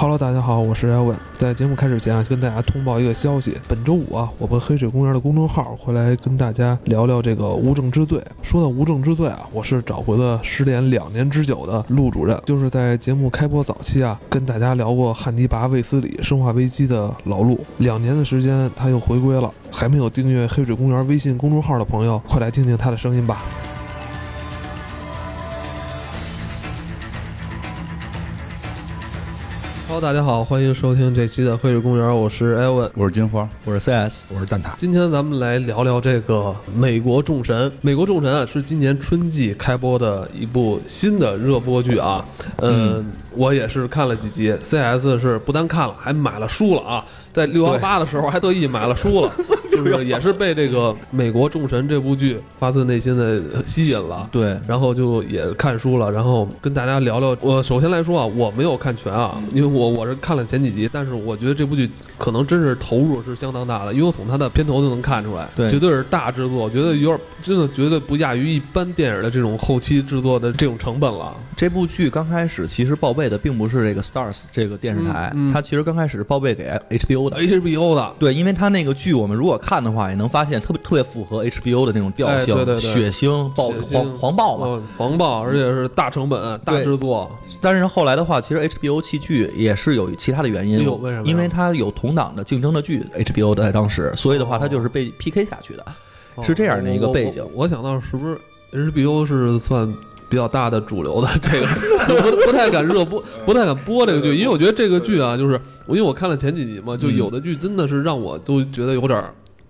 Hello， 大家好，我是艾文。在节目开始前啊，跟大家通报一个消息，本周五啊，我们黑水公园的公众号会来跟大家聊聊这个无证之罪。说到无证之罪啊，我是找回了失联2年之久的陆主任，就是在节目开播早期啊，跟大家聊过汉尼拔·卫斯理生化危机的老陆。2年的时间，他又回归了。还没有订阅黑水公园微信公众号的朋友，快来听听他的声音吧。Hello， 大家好，欢迎收听这期的黑水公园，我是 Evan， 我是金花，我是 CS， 我是蛋挞。今天咱们来聊聊这个美国众神。美国众神啊，是今年春季开播的一部新的热播剧啊。我也是看了几集 ，CS 是不但看了，还买了书了啊。在618的时候还特意买了书了，就是也是被这个美国众神这部剧发自内心的吸引了，对，然后就也看书了，然后跟大家聊聊。我首先来说啊，我没有看全啊，因为我是看了前几集，但是我觉得这部剧可能真是投入是相当大的，因为我从它的片头就能看出来，对，绝对是大制作，我觉得有点真的绝对不亚于一般电影的这种后期制作的这种成本了。这部剧刚开始其实报备的并不是这个 Stars 这个电视台，它其实刚开始报备给 HBO 的，对，因为他那个剧我们如果看的话也能发现特别符合 HBO 的那种调性，哎，对对对，血腥暴黄暴嘛，黄暴，而且是大成本大制作。但是后来的话其实 HBO 弃剧也是有其他的原因，为什么？因为他有同档的竞争的剧 HBO 在当时，所以的话他就是被 PK 下去的，是这样的一个背景。我想到是不是 HBO 是算比较大的主流的这个不太敢热播，不太敢播这个剧，因为我觉得这个剧啊，就是因为我看了前几集嘛，就有的剧真的是让我都觉得有点，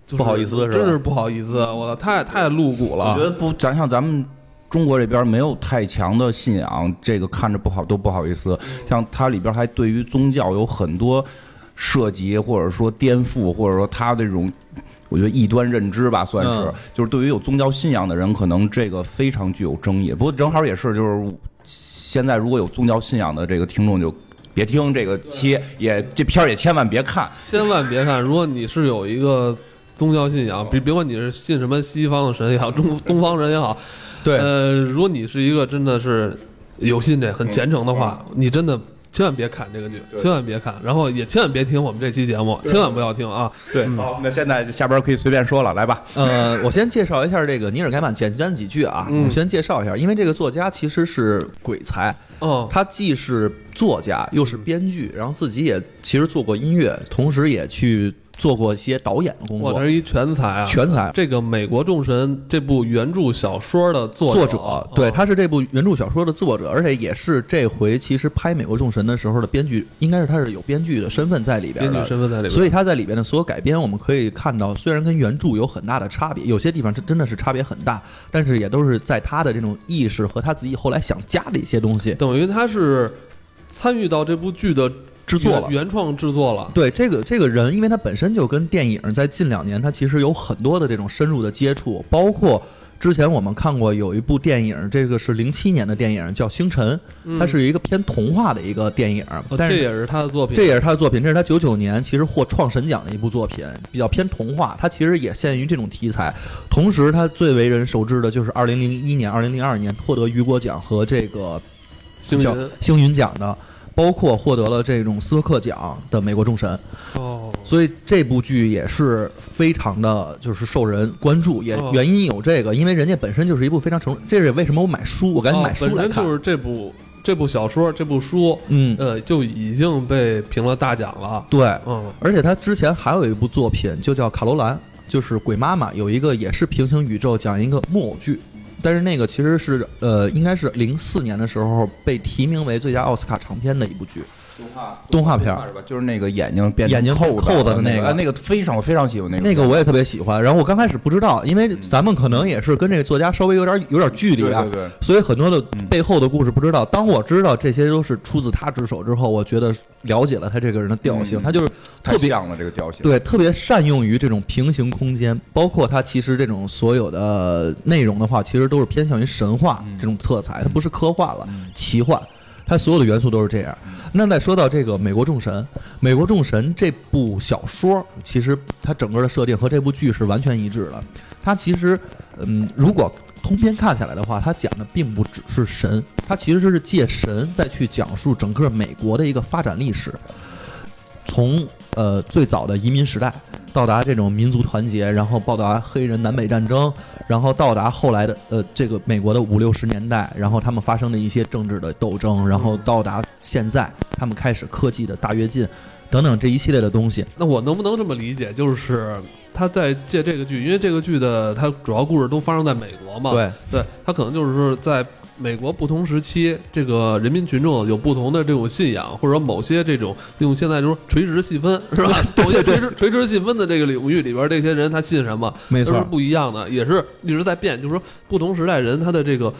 就是，不好意思，是吧？真是不好意思，我太露骨了。我觉得不，像咱们中国这边没有太强的信仰，这个看着不好都不好意思。像它里边还对于宗教有很多涉及，或者说颠覆，或者说它这种。我觉得异端认知吧，算是，就是对于有宗教信仰的人，可能这个非常具有争议。不过正好也是，就是现在如果有宗教信仰的这个听众就别听这个期，也这片儿也千万别看，千万别看。如果你是有一个宗教信仰，别管你是信什么西方的神也好，东方人也好，对，如果你是一个真的是有信这很虔诚的话，你真的。千万别看这个剧，千万别看，然后也千万别听我们这期节目，千万不要听啊！对，好，那现在下边可以随便说了，来吧。我先介绍一下这个尼尔·盖曼，简单几句啊。我先介绍一下，因为这个作家其实是鬼才，他既是作家又是编剧，然后自己也其实做过音乐，同时也去。做过一些导演的工作，我这是一全才啊！全才，这个美国众神这部原著小说的作者，对，他是这部原著小说的作者，而且也是这回其实拍美国众神的时候的编剧，应该是他是有编剧的身份在里边的，编剧身份在里边，所以他在里边的所有改编，我们可以看到，虽然跟原著有很大的差别，有些地方真的是差别很大，但是也都是在他的这种意识和他自己后来想加的一些东西，等于他是参与到这部剧的。制作了，原创制作了。对，这个人，因为他本身就跟电影在近2年，他其实有很多的这种深入的接触，包括之前我们看过有一部电影，这个是07年的电影，叫《星辰》，它是一个偏童话的一个电影，但是这也是他的作品，这是他99年其实获创神奖的一部作品，比较偏童话，它其实也限于这种题材。同时，他最为人熟知的就是2001年、2002年获得雨果奖和这个星云奖的。包括获得了这种斯托克奖的《美国众神》，所以这部剧也是非常的就是受人关注，也原因有这个，因为人家本身就是一部非常成，这是为什么我买书，我赶紧买书来看，就是这部小说这部书，就已经被评了大奖了，对，而且他之前还有一部作品就叫《卡罗兰》，就是鬼妈妈，有一个也是平行宇宙讲一个木偶剧。但是那个其实是应该是04年的时候被提名为最佳奥斯卡长片的一部剧，动画片是吧？就是那个眼睛扣子的那个，那个非常我非常喜欢那个。那个我也特别喜欢。然后我刚开始不知道，因为咱们可能也是跟这个作家稍微有点距离啊，对，所以很多的背后的故事不知道。当我知道这些都是出自他之手之后，我觉得了解了他这个人的调性，他就是特别像了这个调性，对，特别善用于这种平行空间，包括他其实这种所有的内容的话，其实都是偏向于神话这种色彩，它不是科幻了，奇幻。它所有的元素都是这样。那再说到这个美国众神这部小说，其实它整个的设定和这部剧是完全一致的。它其实如果通篇看起来的话，它讲的并不只是神，它其实是借神再去讲述整个美国的一个发展历史，从最早的移民时代到达这种民族团结，然后到达黑人南北战争，然后到达后来的这个美国的50、60年代，然后他们发生的一些政治的斗争，然后到达现在他们开始科技的大跃进等等这一系列的东西。那我能不能这么理解，就是他在借这个剧，因为这个剧的它主要故事都发生在美国嘛，对，他可能就是在美国不同时期，这个人民群众有不同的这种信仰，或者某些这种用现在就是垂直细分，是吧？某些垂直细分的这个领域里边，这些人他信什么，没错，都是不一样的，也是一直在变。就是说，不同时代人他的这个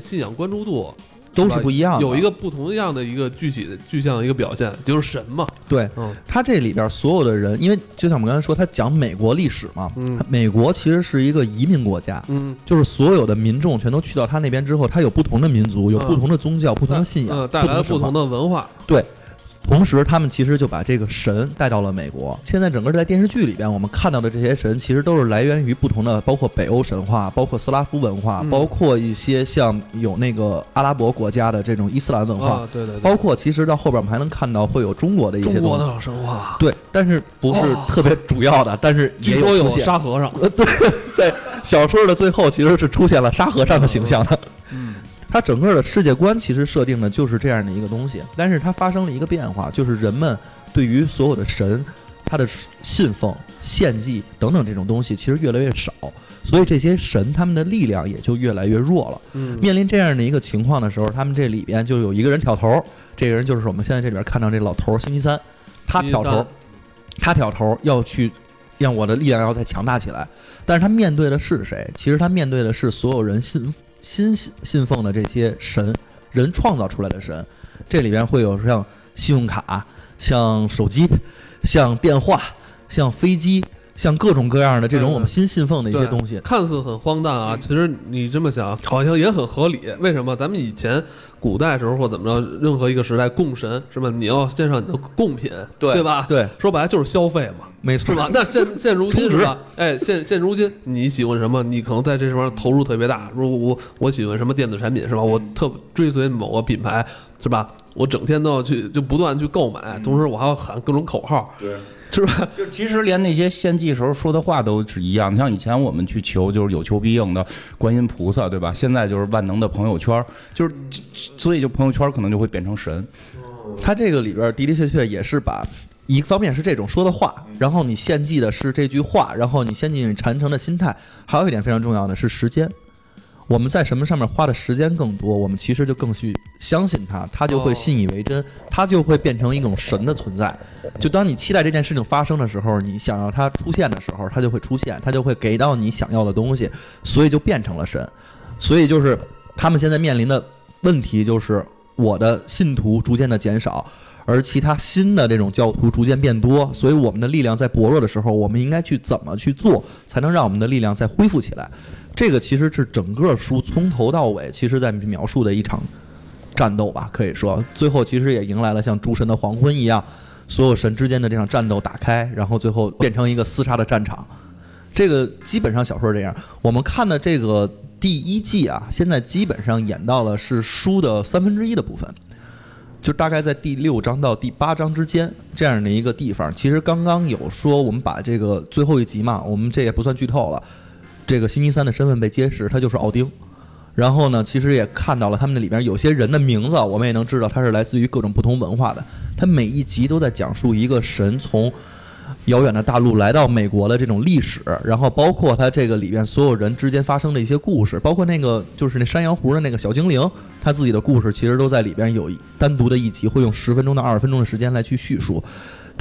信仰关注度都是不一样的，有一个不同样的一个具体的具象的一个表现，就是神嘛。对，他这里边所有的人，因为就像我们刚才说，他讲美国历史嘛，美国其实是一个移民国家，就是所有的民众全都去到他那边之后，他有不同的民族，有不同的宗教，不同的信仰，带来了不同的文化。对，同时他们其实就把这个神带到了美国。现在整个在电视剧里边我们看到的这些神，其实都是来源于不同的，包括北欧神话，包括斯拉夫文化，包括一些像有那个阿拉伯国家的这种伊斯兰文化，对，包括其实到后边我们还能看到会有中国的一些中国的神话，对，但是不是特别主要的，但是也有，据说有沙和尚，对，在小说的最后其实是出现了沙和尚的形象的。它整个的世界观其实设定的就是这样的一个东西，但是它发生了一个变化，就是人们对于所有的神，它的信奉、献祭等等这种东西其实越来越少，所以这些神他们的力量也就越来越弱了。面临这样的一个情况的时候，他们这里边就有一个人挑头，这个人就是我们现在这里边看到这老头星期三，他挑头要去让我的力量要再强大起来，但是他面对的是谁？其实他面对的是所有人信奉的这些神，人创造出来的神，这里边会有像信用卡、像手机、像电话、像飞机、像各种各样的这种我们新信奉的一些东西，看似很荒诞啊，其实你这么想好像也很合理。为什么咱们以前古代时候或怎么着，任何一个时代供神是吧？你要献上你的贡品，对吧？对，说白了就是消费嘛，没错，是吧？那现如今是吧？哎，现如今你喜欢什么？你可能在这上面投入特别大。如果我喜欢什么电子产品是吧？我特追随某个品牌是吧？我整天都要去就不断去购买，同时我还要喊各种口号，对。是吧？就其实连那些献祭时候说的话都是一样，像以前我们去求就是有求必应的观音菩萨，对吧？现在就是万能的朋友圈，就是所以就朋友圈可能就会变成神。他这个里边的确确也是把一方面是这种说的话，然后你献祭的是这句话，然后你献祭你虔诚的心态，还有一点非常重要的是时间。我们在什么上面花的时间更多，我们其实就更去相信它，它就会信以为真，它就会变成一种神的存在。就当你期待这件事情发生的时候，你想让它出现的时候，它就会出现，它就会给到你想要的东西，所以就变成了神。所以就是他们现在面临的问题就是我的信徒逐渐的减少，而其他新的这种教徒逐渐变多，所以我们的力量在薄弱的时候，我们应该去怎么去做，才能让我们的力量再恢复起来。这个其实是整个书从头到尾其实在描述的一场战斗吧，可以说最后其实也迎来了像诸神的黄昏一样，所有神之间的这场战斗打开，然后最后变成一个厮杀的战场。这个基本上小说这样，我们看的这个第一季啊，现在基本上演到了是书的1/3的部分，就大概在第6章到第8章之间这样的一个地方。其实刚刚有说我们把这个最后一集嘛，我们这也不算剧透了，这个星期三的身份被揭示，他就是奥丁。然后呢，其实也看到了他们里边有些人的名字，我们也能知道他是来自于各种不同文化的。他每一集都在讲述一个神从遥远的大陆来到美国的这种历史，然后包括他这个里边所有人之间发生的一些故事，包括那个就是那山羊湖的那个小精灵，他自己的故事其实都在里边有单独的一集，会用10分钟到20分钟的时间来去叙述。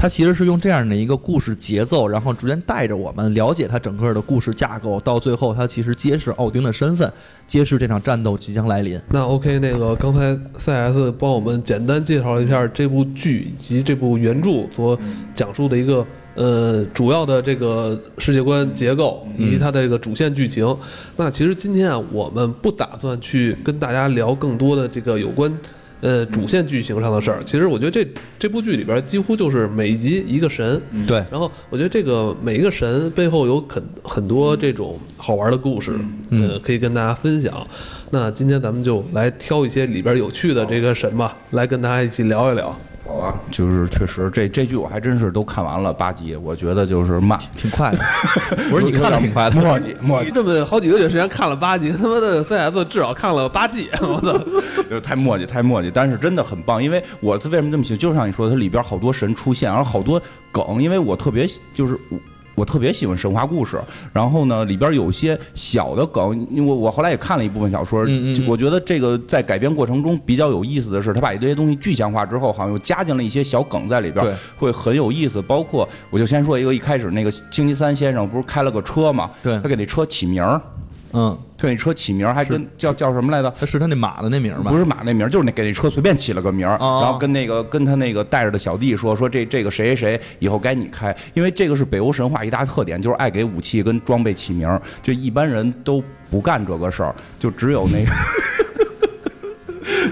它其实是用这样的一个故事节奏，然后逐渐带着我们了解它整个的故事架构，到最后它其实揭示奥丁的身份，揭示这场战斗即将来临。那 OK， 那个刚才 CS 帮我们简单介绍了一下这部剧以及这部原著所讲述的一个主要的这个世界观结构以及它的这个主线剧情。那其实今天啊，我们不打算去跟大家聊更多的这个有关主线剧情上的事儿。其实我觉得这部剧里边几乎就是每一集一个神，对、嗯。然后我觉得这个每一个神背后有很多这种好玩的故事，可以跟大家分享。那今天咱们就来挑一些里边有趣的这个神吧，来跟大家一起聊一聊。好啊，就是确实这剧我还真是都看完了8集，我觉得就是慢，挺快的。我说你看的挺快的，墨迹，这么好几个月时间看了8集，他妈的 CS 至少看了8季，我操，就是太墨迹，但是真的很棒。因为我为什么这么喜欢，就像你说，它里边好多神出现，然后好多梗，因为我特别喜欢神话故事，然后呢，里边有些小的梗，因为我后来也看了一部分小说，我觉得这个在改编过程中比较有意思的是，他把这些东西具象化之后，好像又加进了一些小梗在里边，会很有意思。包括我就先说一个，一开始那个星期三先生不是开了个车嘛，他给那车起名儿。嗯，对，那车起名还跟叫什么来着？是他那马的那名吧？不是马那名，就是那给那车随便起了个名，然后跟他那个带着的小弟说这个谁谁谁以后该你开，因为这个是北欧神话一大特点，就是爱给武器跟装备起名，就一般人都不干这个事儿，就只有那个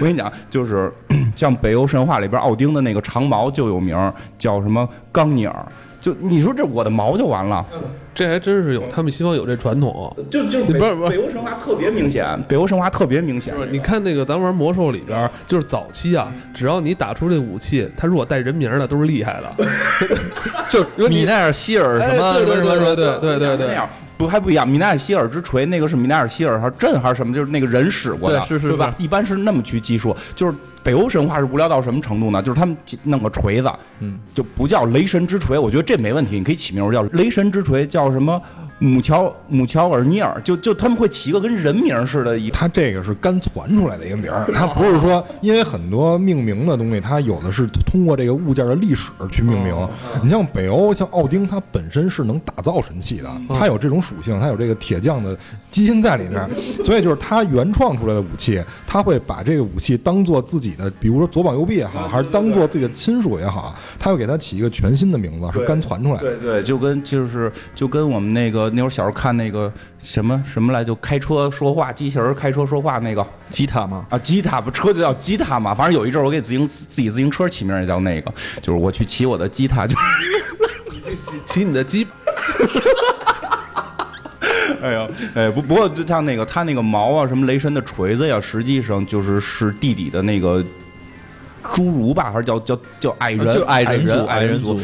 我跟你讲，就是像北欧神话里边奥丁的那个长矛就有名，叫什么钢鸟。就你说这我的毛就完了，这还真是有，他们西方有这传统，就北欧神话特别明显，你看那个咱玩魔兽里边，就是早期啊，只要你打出这武器，他如果带人名的都是厉害的，就米奈尔希尔什么对。不还不一样，米奈尔希尔之锤那个是米奈尔希尔还阵还是什么，就是那个人使过的，是吧？一般是那么去计数。就是北欧神话是无聊到什么程度呢？就是他们弄个锤子，就不叫雷神之锤，我觉得这没问题，你可以起名叫雷神之锤，叫什么姆乔尔尼尔，就他们会起一个跟人名似的。他这个是干传出来的一个名，他不是说因为很多命名的东西，他有的是通过这个物件的历史去命名。你像北欧，像奥丁，他本身是能打造神器的，他有这种。属性，它有这个铁匠的基因在里面，所以就是它原创出来的武器，它会把这个武器当做自己的，比如说左膀右臂也好，还是当做自己的亲属也好，它会给它起一个全新的名字，是干传出来的。对，就跟我们那会儿小时候看那个什么来，就开车说话，机器人开车说话那个吉他嘛，啊吉他不车就叫吉他嘛，反正有一阵我给自行车起名也叫那个，就是我去骑我的吉他，就是骑你的鸡。哎呀，哎，不过就像那个他那个矛啊，什么雷神的锤子呀，实际上是弟弟的那个侏儒吧，还是叫矮人族？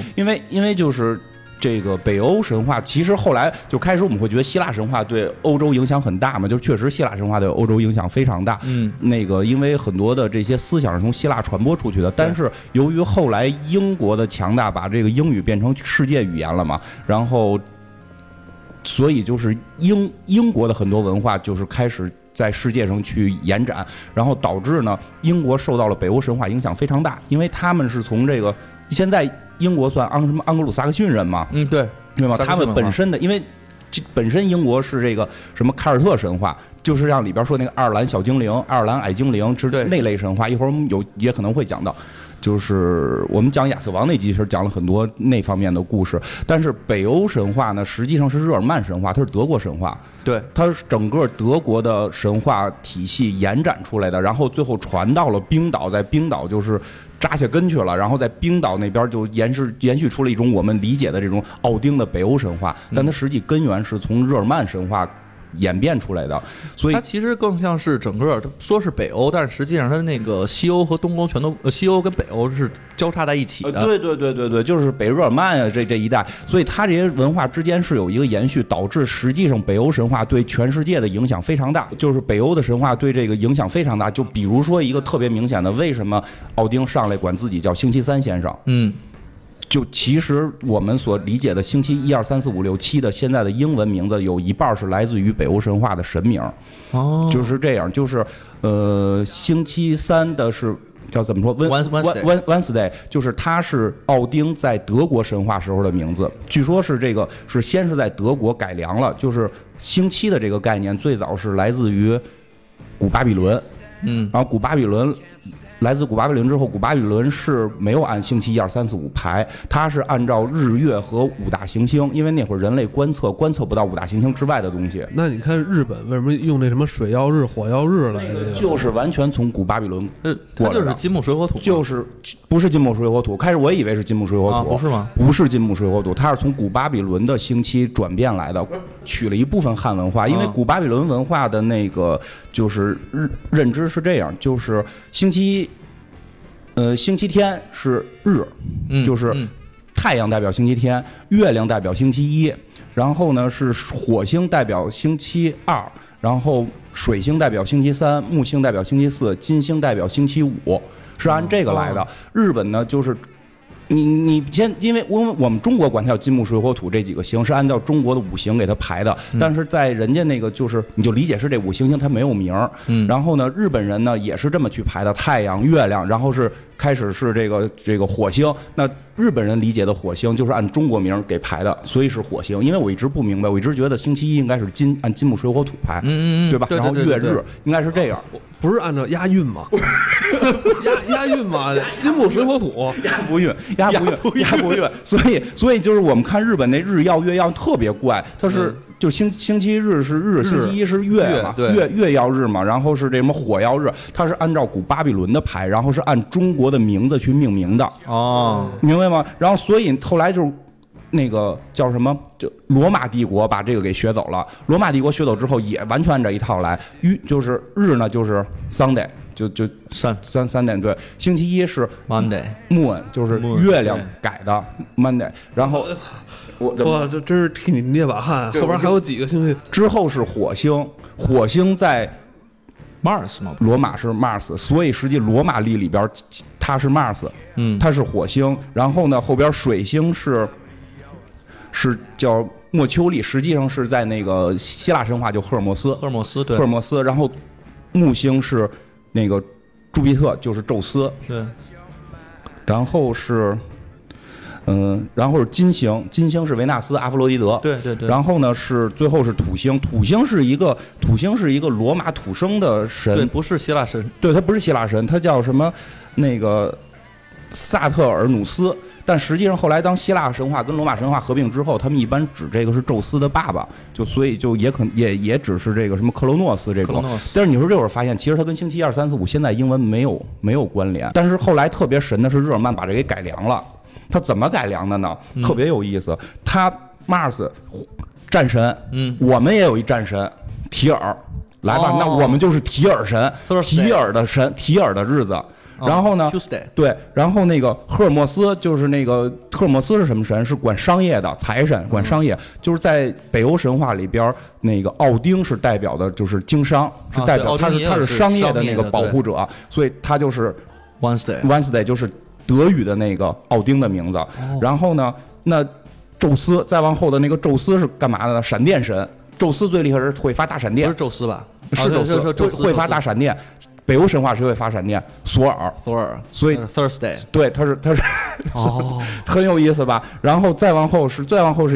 因为就是这个北欧神话，其实后来就开始我们会觉得希腊神话对欧洲影响很大嘛，就确实希腊神话对欧洲影响非常大。那个因为很多的这些思想是从希腊传播出去的，但是由于后来英国的强大，把这个英语变成世界语言了嘛，然后。所以就是英国的很多文化就是开始在世界上去延展，然后导致呢英国受到了北欧神话影响非常大，因为他们是从这个现在英国算安格鲁萨克逊人嘛，对吧？他们本身的因为本身英国是这个什么凯尔特神话，就是像里边说那个爱尔兰小精灵、爱尔兰矮精灵之那类神话，一会儿我们也可能会讲到。就是我们讲亚瑟王那集是讲了很多那方面的故事，但是北欧神话呢，实际上是日耳曼神话，它是德国神话，对，它是整个德国的神话体系延展出来的，然后最后传到了冰岛，在冰岛就是扎下根去了，然后在冰岛那边就延续出了一种我们理解的这种奥丁的北欧神话，但它实际根源是从日耳曼神话。演变出来的，所以它其实更像是整个说是北欧，但是实际上它那个西欧和东欧全都西欧跟北欧是交叉在一起的。对，就是北日耳曼啊这一带，所以它这些文化之间是有一个延续，导致实际上北欧神话对全世界的影响非常大。就是北欧的神话对这个影响非常大，就比如说一个特别明显的，为什么奥丁上来管自己叫星期三先生？就其实我们所理解的星期1、2、3、4、5、6、7的现在的英文名字有一半是来自于北欧神话的神名，就是这样，就是星期三的是叫怎么说 Wednesday， 就是它是奥丁在德国神话时候的名字，据说是这个是先是在德国改良了，就是星期的这个概念最早是来自于古巴比伦，然后古巴比伦。来自古巴比伦之后，古巴比伦是没有按星期一、二、三、四、五排，它是按照日月和五大行星，因为那会儿人类观测不到五大行星之外的东西。那你看日本为什么用那什么水曜日、火曜日来？就是完全从古巴比伦过来的，就是金木水火土，就是不是金木水火土？开始我也以为是金木水火土，啊、不是吗？不是金木水火土，它是从古巴比伦的星期转变来的，取了一部分汉文化，因为古巴比伦文化的那个就是认知是这样，就是星期天是日，就是太阳代表星期天，月亮代表星期一，然后呢是火星代表星期二，然后水星代表星期三，木星代表星期四，金星代表星期五，是按这个来的。日本呢就是。你先，因为我们中国管它叫金木水火土这几个星是按照中国的五行给它排的，但是在人家那个就是你就理解是这五行星它没有名儿。然后呢，日本人呢也是这么去排的，太阳、月亮，然后是开始是这个火星。那日本人理解的火星就是按中国名给排的，所以是火星。因为我一直不明白，我一直觉得星期一应该是按金木水火土排，对吧？对对对对对，然后月日应该是这样，不是按照押韵吗？押韵嘛，金木水火土，押不韵，所以就是我们看日本那日曜月曜特别怪，它是。就星期日是日，星期一是月嘛，月曜日嘛，然后是这什么火曜日，它是按照古巴比伦的排，然后是按中国的名字去命名的，哦，明白吗？然后所以后来就是那个叫什么，就罗马帝国把这个给学走了，罗马帝国学走之后也完全按照一套来，就是日呢就是 Sunday。就三点对，星期一是 Monday Moon， 就是月亮改的 Monday， 然后我这真是替你捏把汗，后边还有几个星期之后是火星在 Mars 嘛，罗马是 Mars， 所以实际罗马历里边它是 Mars， 它是火星，然后呢后边水星是叫墨丘利，实际上是在那个希腊神话就赫尔墨斯，对，赫尔墨斯，然后木星是。那个朱庇特就是宙斯，对，然后是，然后是金星是维纳斯、阿弗罗狄德，对对对，然后呢是最后是土星是一个罗马土生的神，对，不是希腊神，对，他不是希腊神，他叫什么那个萨特尔努斯，但实际上后来当希腊神话跟罗马神话合并之后，他们一般指这个是宙斯的爸爸，就所以就也只是这个什么克罗诺斯这个。但是你说这会儿发现，其实它跟星期一、二、三、四、五现在英文没有关联。但是后来特别神的是日耳曼把这给改良了，他怎么改良的呢？特别有意思，他 Mars 战神，我们也有一战神提尔，来吧，那我们就是提尔神，提尔的日子。然后呢？ Tuesday。 对，然后那个赫尔墨斯就是那个赫尔墨斯是什么神？是管商业的财神，管商业。就是在北欧神话里边，那个奥丁是代表的，就是经商，是代表他是商业的那个保护者，所以他就是 Wednesday 就是德语的那个奥丁的名字。然后呢，那宙斯再往后的那个宙斯是干嘛的呢？闪电神，宙斯最厉害是会发大闪电，不是宙斯吧？是宙斯会发大闪电。北欧神话谁会发闪电？索尔，所以 Thursday， 对，他是、oh. 很有意思吧？然后再往后是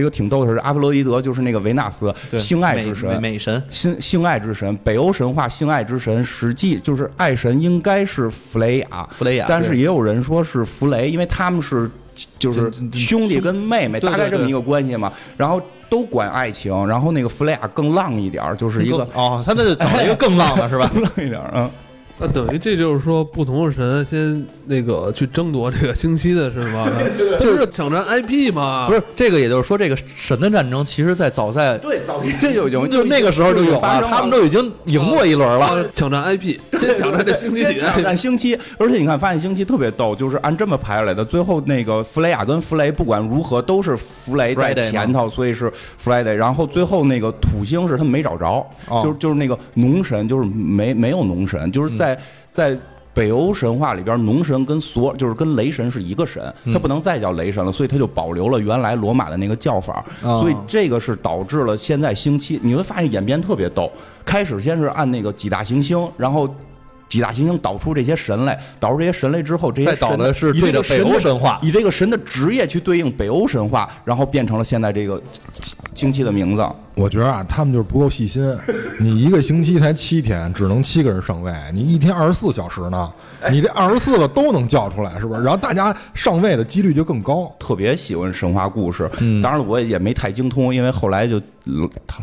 一个挺逗的是阿弗洛狄德，就是那个维纳斯，性爱之神，美神，性爱之神。北欧神话性爱之神实际就是爱神应该是弗雷亚，但是也有人说是弗雷，因为他们是。就是兄弟跟妹妹大概这么一个关系嘛，然后都管爱情，然后那个弗雷亚更浪一点，就是一个哦，他那找一个更浪的是吧？更浪一点啊，那等于这就是说不同的神先那个去争夺这个星期的是吗？就是抢占 IP 嘛，不是这个，也就是说这个神的战争其实在早在这就那个时候就有了，他们都已经赢过一轮了，抢占 IP， 先抢占这星期，抢占星期，而且你看发现星期特别逗，就是按这么排下来的，最后那个弗雷亚跟弗雷不管如何都是弗雷在前头，所以是 Friday， 然后最后那个土星是他们没找着，就是那个农神，就是没有农神，就是在北欧神话里边，农神跟就是跟雷神是一个神，他不能再叫雷神了，所以他就保留了原来罗马的那个叫法，所以这个是导致了现在星期你会发现演变特别逗。开始先是按那个几大行星，然后几大行星导出这些神来，导出这些神来之后，这些神再导的是对着北欧神话，以这个神的职业去对应北欧神话，然后变成了现在这个星期的名字。我觉得啊，他们就是不够细心。你一个星期才7天，只能7个人上位，你一天24小时呢，你这24个都能叫出来，是不是？然后大家上位的几率就更高。特别喜欢神话故事，当然我也没太精通，因为后来就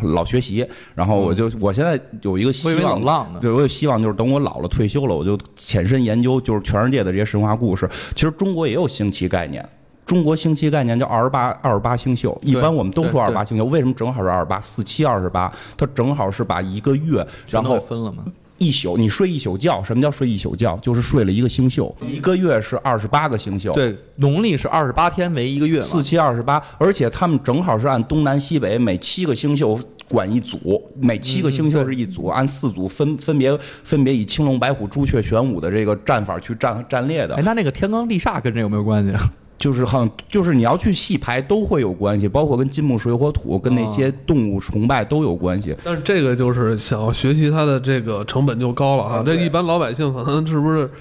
老学习。然后我现在有一个希望，对，我有希望就是等我老了退休了，我就潜身研究就是全世界的这些神话故事。其实中国也有星期概念。中国星期概念叫28星宿，一般我们都说28星宿，为什么正好是28？4728，它正好是把一个月，然后分了吗？一宿，你睡一宿觉，什么叫睡一宿觉？就是睡了一个星宿，一个月是28个星宿，对，农历是28天为一个月，4728，而且他们正好是按东南西北每7个星宿管一组，每7个星宿是一组，按4组分别以青龙白虎朱雀玄武的这个战法去战列的。哎，那个天罡地煞跟这有没有关系啊？就是好像就是你要去细排都会有关系，包括跟金木水火土跟那些动物崇拜都有关系。但是这个就是想要学习它的这个成本就高了啊，这一般老百姓可能是不是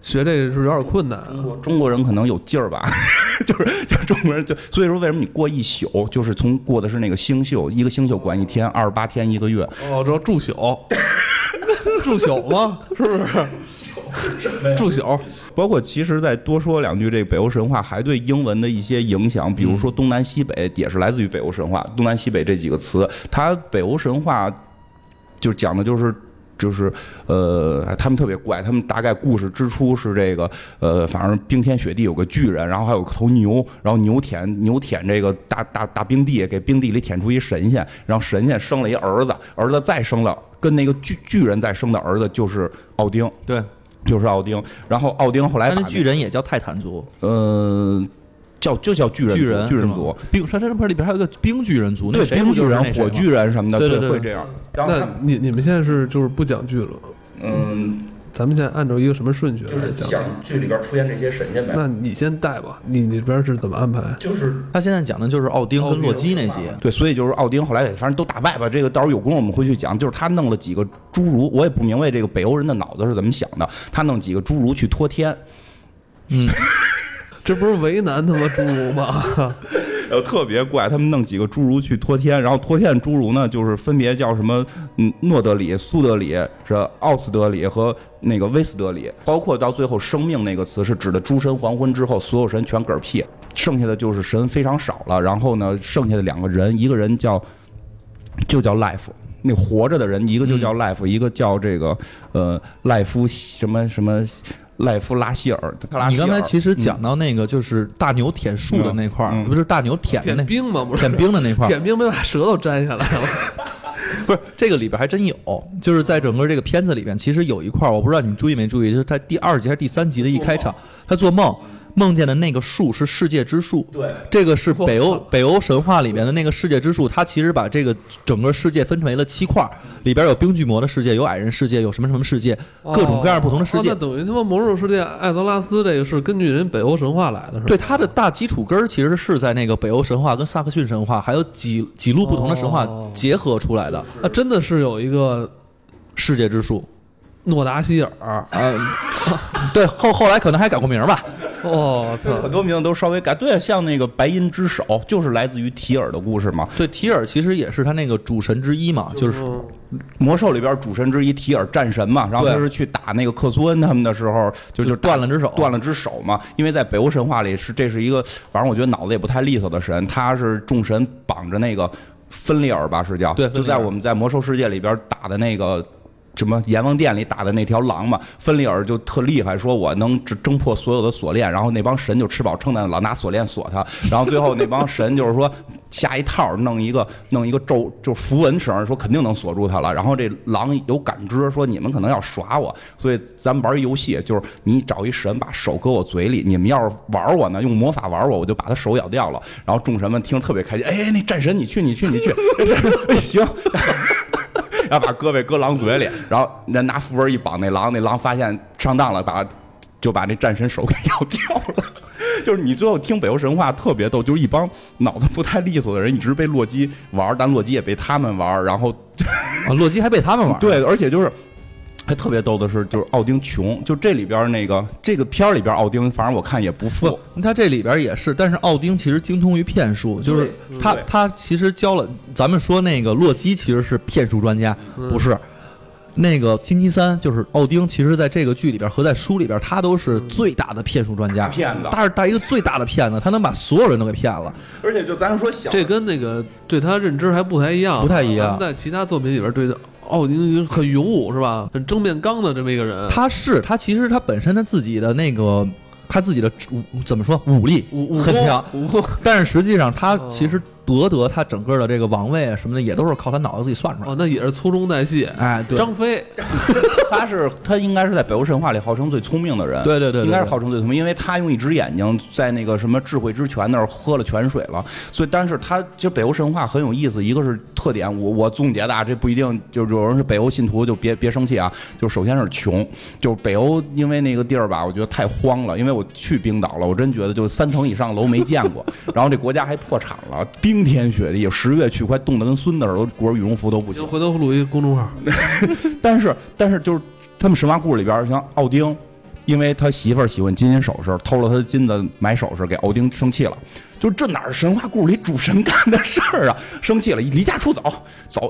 学这个是有点困难啊？中国人可能有劲儿吧。就是中国人就所以说为什么你过一宿，就是从过的是那个星宿，一个星宿管一天，28天一个月。哦，这住宿。住宿吗？是不是？住宿，包括其实再多说两句，这个北欧神话还对英文的一些影响，比如说东南西北也是来自于北欧神话。东南西北这几个词，它北欧神话就讲的就是他们特别怪，他们大概故事之初是这个反正冰天雪地有个巨人，然后还有头牛，然后牛舔这个大冰地，给冰地里舔出一神仙，然后神仙生了一儿子再生了跟那个巨人再生的儿子就是奥丁，对，就是奥丁。然后奥丁后来把那巨人也叫泰坦族，就叫巨人族，冰山那块里边还有个冰巨人族，对，冰巨人、火巨人什么的，对，会这样。那你们现在是就是不讲剧了？嗯，咱们现在按照一个什么顺序来讲？就是讲剧里边出现这些神仙呗。那你先带吧，你这边是怎么安排？就是他现在讲的就是奥丁跟洛基那集，对，所以就是奥丁后来反正都打败吧。这个到时候有功我们会去讲，就是他弄了几个侏儒，我也不明白这个北欧人的脑子是怎么想的，他弄几个侏儒去托天，嗯。这不是为难他妈侏儒吗？特别怪，他们弄几个侏儒去托天，然后托天侏儒呢，就是分别叫什么诺德里、苏德里、是奥斯德里和那个威斯德里，包括到最后生命那个词是指的诸神黄昏之后，所有神全嗝屁，剩下的就是神非常少了。然后呢，剩下的两个人，一个人就叫 life。那活着的人，一个就叫赖夫，一个叫这个赖夫什么什么赖夫拉希尔。你刚才其实讲到那个就是大牛舔树的那块儿，不是大牛舔冰吗？不是舔冰的那块儿，舔冰没把舌头粘下来了。不是，这个里边还真有，就是在整个这个片子里边，其实有一块我不知道你们注意没注意，就是他第2集还是第3集的一开场，他做梦。梦见的那个树是世界之树，对，这个是北欧神话里面的那个世界之树，它其实把这个整个世界分成为了7块，里边有冰巨魔的世界，有矮人世界，有什么什么世界，各种各样不同的世界。那等于他妈魔兽世界艾泽拉斯这个是根据人北欧神话来的，是吧？对，它的大基础根其实是在那个北欧神话跟萨克逊神话，还有几路不同的神话结合出来的。那真的是有一个世界之树，诺达希尔啊，对，后来可能还改过名吧。哦，对，很多名字都稍微改。对，像那个白银之手就是来自于提尔的故事嘛。对，提尔其实也是他那个主神之一嘛，就是魔兽里边主神之一提尔战神嘛。然后他是去打那个克苏恩他们的时候，就断了只手嘛。因为在北欧神话里这是一个，反正我觉得脑子也不太利索的神，他是众神绑着那个芬利尔吧，是叫，对，就在我们在魔兽世界里边打的那个。什么阎王殿里打的那条狼嘛，芬利尔就特厉害，说我能挣破所有的锁链，然后那帮神就吃饱撑的老拿锁链锁他，然后最后那帮神就是说下一套弄一个咒，就是符文绳，说肯定能锁住他了。然后这狼有感知，说你们可能要耍我，所以咱们玩游戏就是你找一神把手搁我嘴里，你们要是玩我呢，用魔法玩我，我就把他手咬掉了。然后众神们听特别开心，哎，那战神你去，哎，行。然后把胳膊搁狼嘴里，然后人拿符文一绑那狼发现上当了，就把那战神手给咬掉了。就是你最后听北欧神话特别逗，就是一帮脑子不太利索的人一直被洛基玩，但洛基也被他们玩，然后，洛基还被他们玩。对，而且就是还特别逗的是，就是奥丁穷，就这里边那个这个片里边奥丁，反正我看也不富。他这里边也是，但是奥丁其实精通于骗术，就是他其实教了咱们说那个洛基其实是骗术专家，不是。那个星期三就是奥丁，其实在这个剧里边和在书里边，他都是最大的骗术专家，骗子，他是一个最大的骗子，他能把所有人都给骗了。而且就咱说小，这跟那个对他认知还不太一样，不太一样。在其他作品里边对奥丁很勇武是吧？很正面刚的这么一个人，他其实他本身他自己的那个。他自己的怎么说武力很强，但是实际上他其实得他整个的这个王位什么的也都是靠他脑子自己算出来的。哦，那也是粗中带细。哎，对，张飞，他应该是在北欧神话里号称最聪明的人。对对 对, 对，应该是号称最聪明，因为他用一只眼睛在那个什么智慧之泉那儿喝了泉水了。所以，但是他其实北欧神话很有意思，一个是特点，我总结的啊，这不一定就是有人是北欧信徒就别生气啊。就首先是穷，就是北欧因为那个地儿吧，我觉得太荒了，因为我去冰岛了，我真觉得就3层以上楼没见过。然后这国家还破产了，冰天雪地，10月去快冻得跟孙子似的，裹着羽绒服都不行。回头录一公众号。但是就是他们神话故事里边，像奥丁，因为他媳妇儿喜欢金银首饰，偷了他的金子买首饰，给奥丁生气了。就这哪是神话故事里主神干的事儿啊！生气了，离家出走，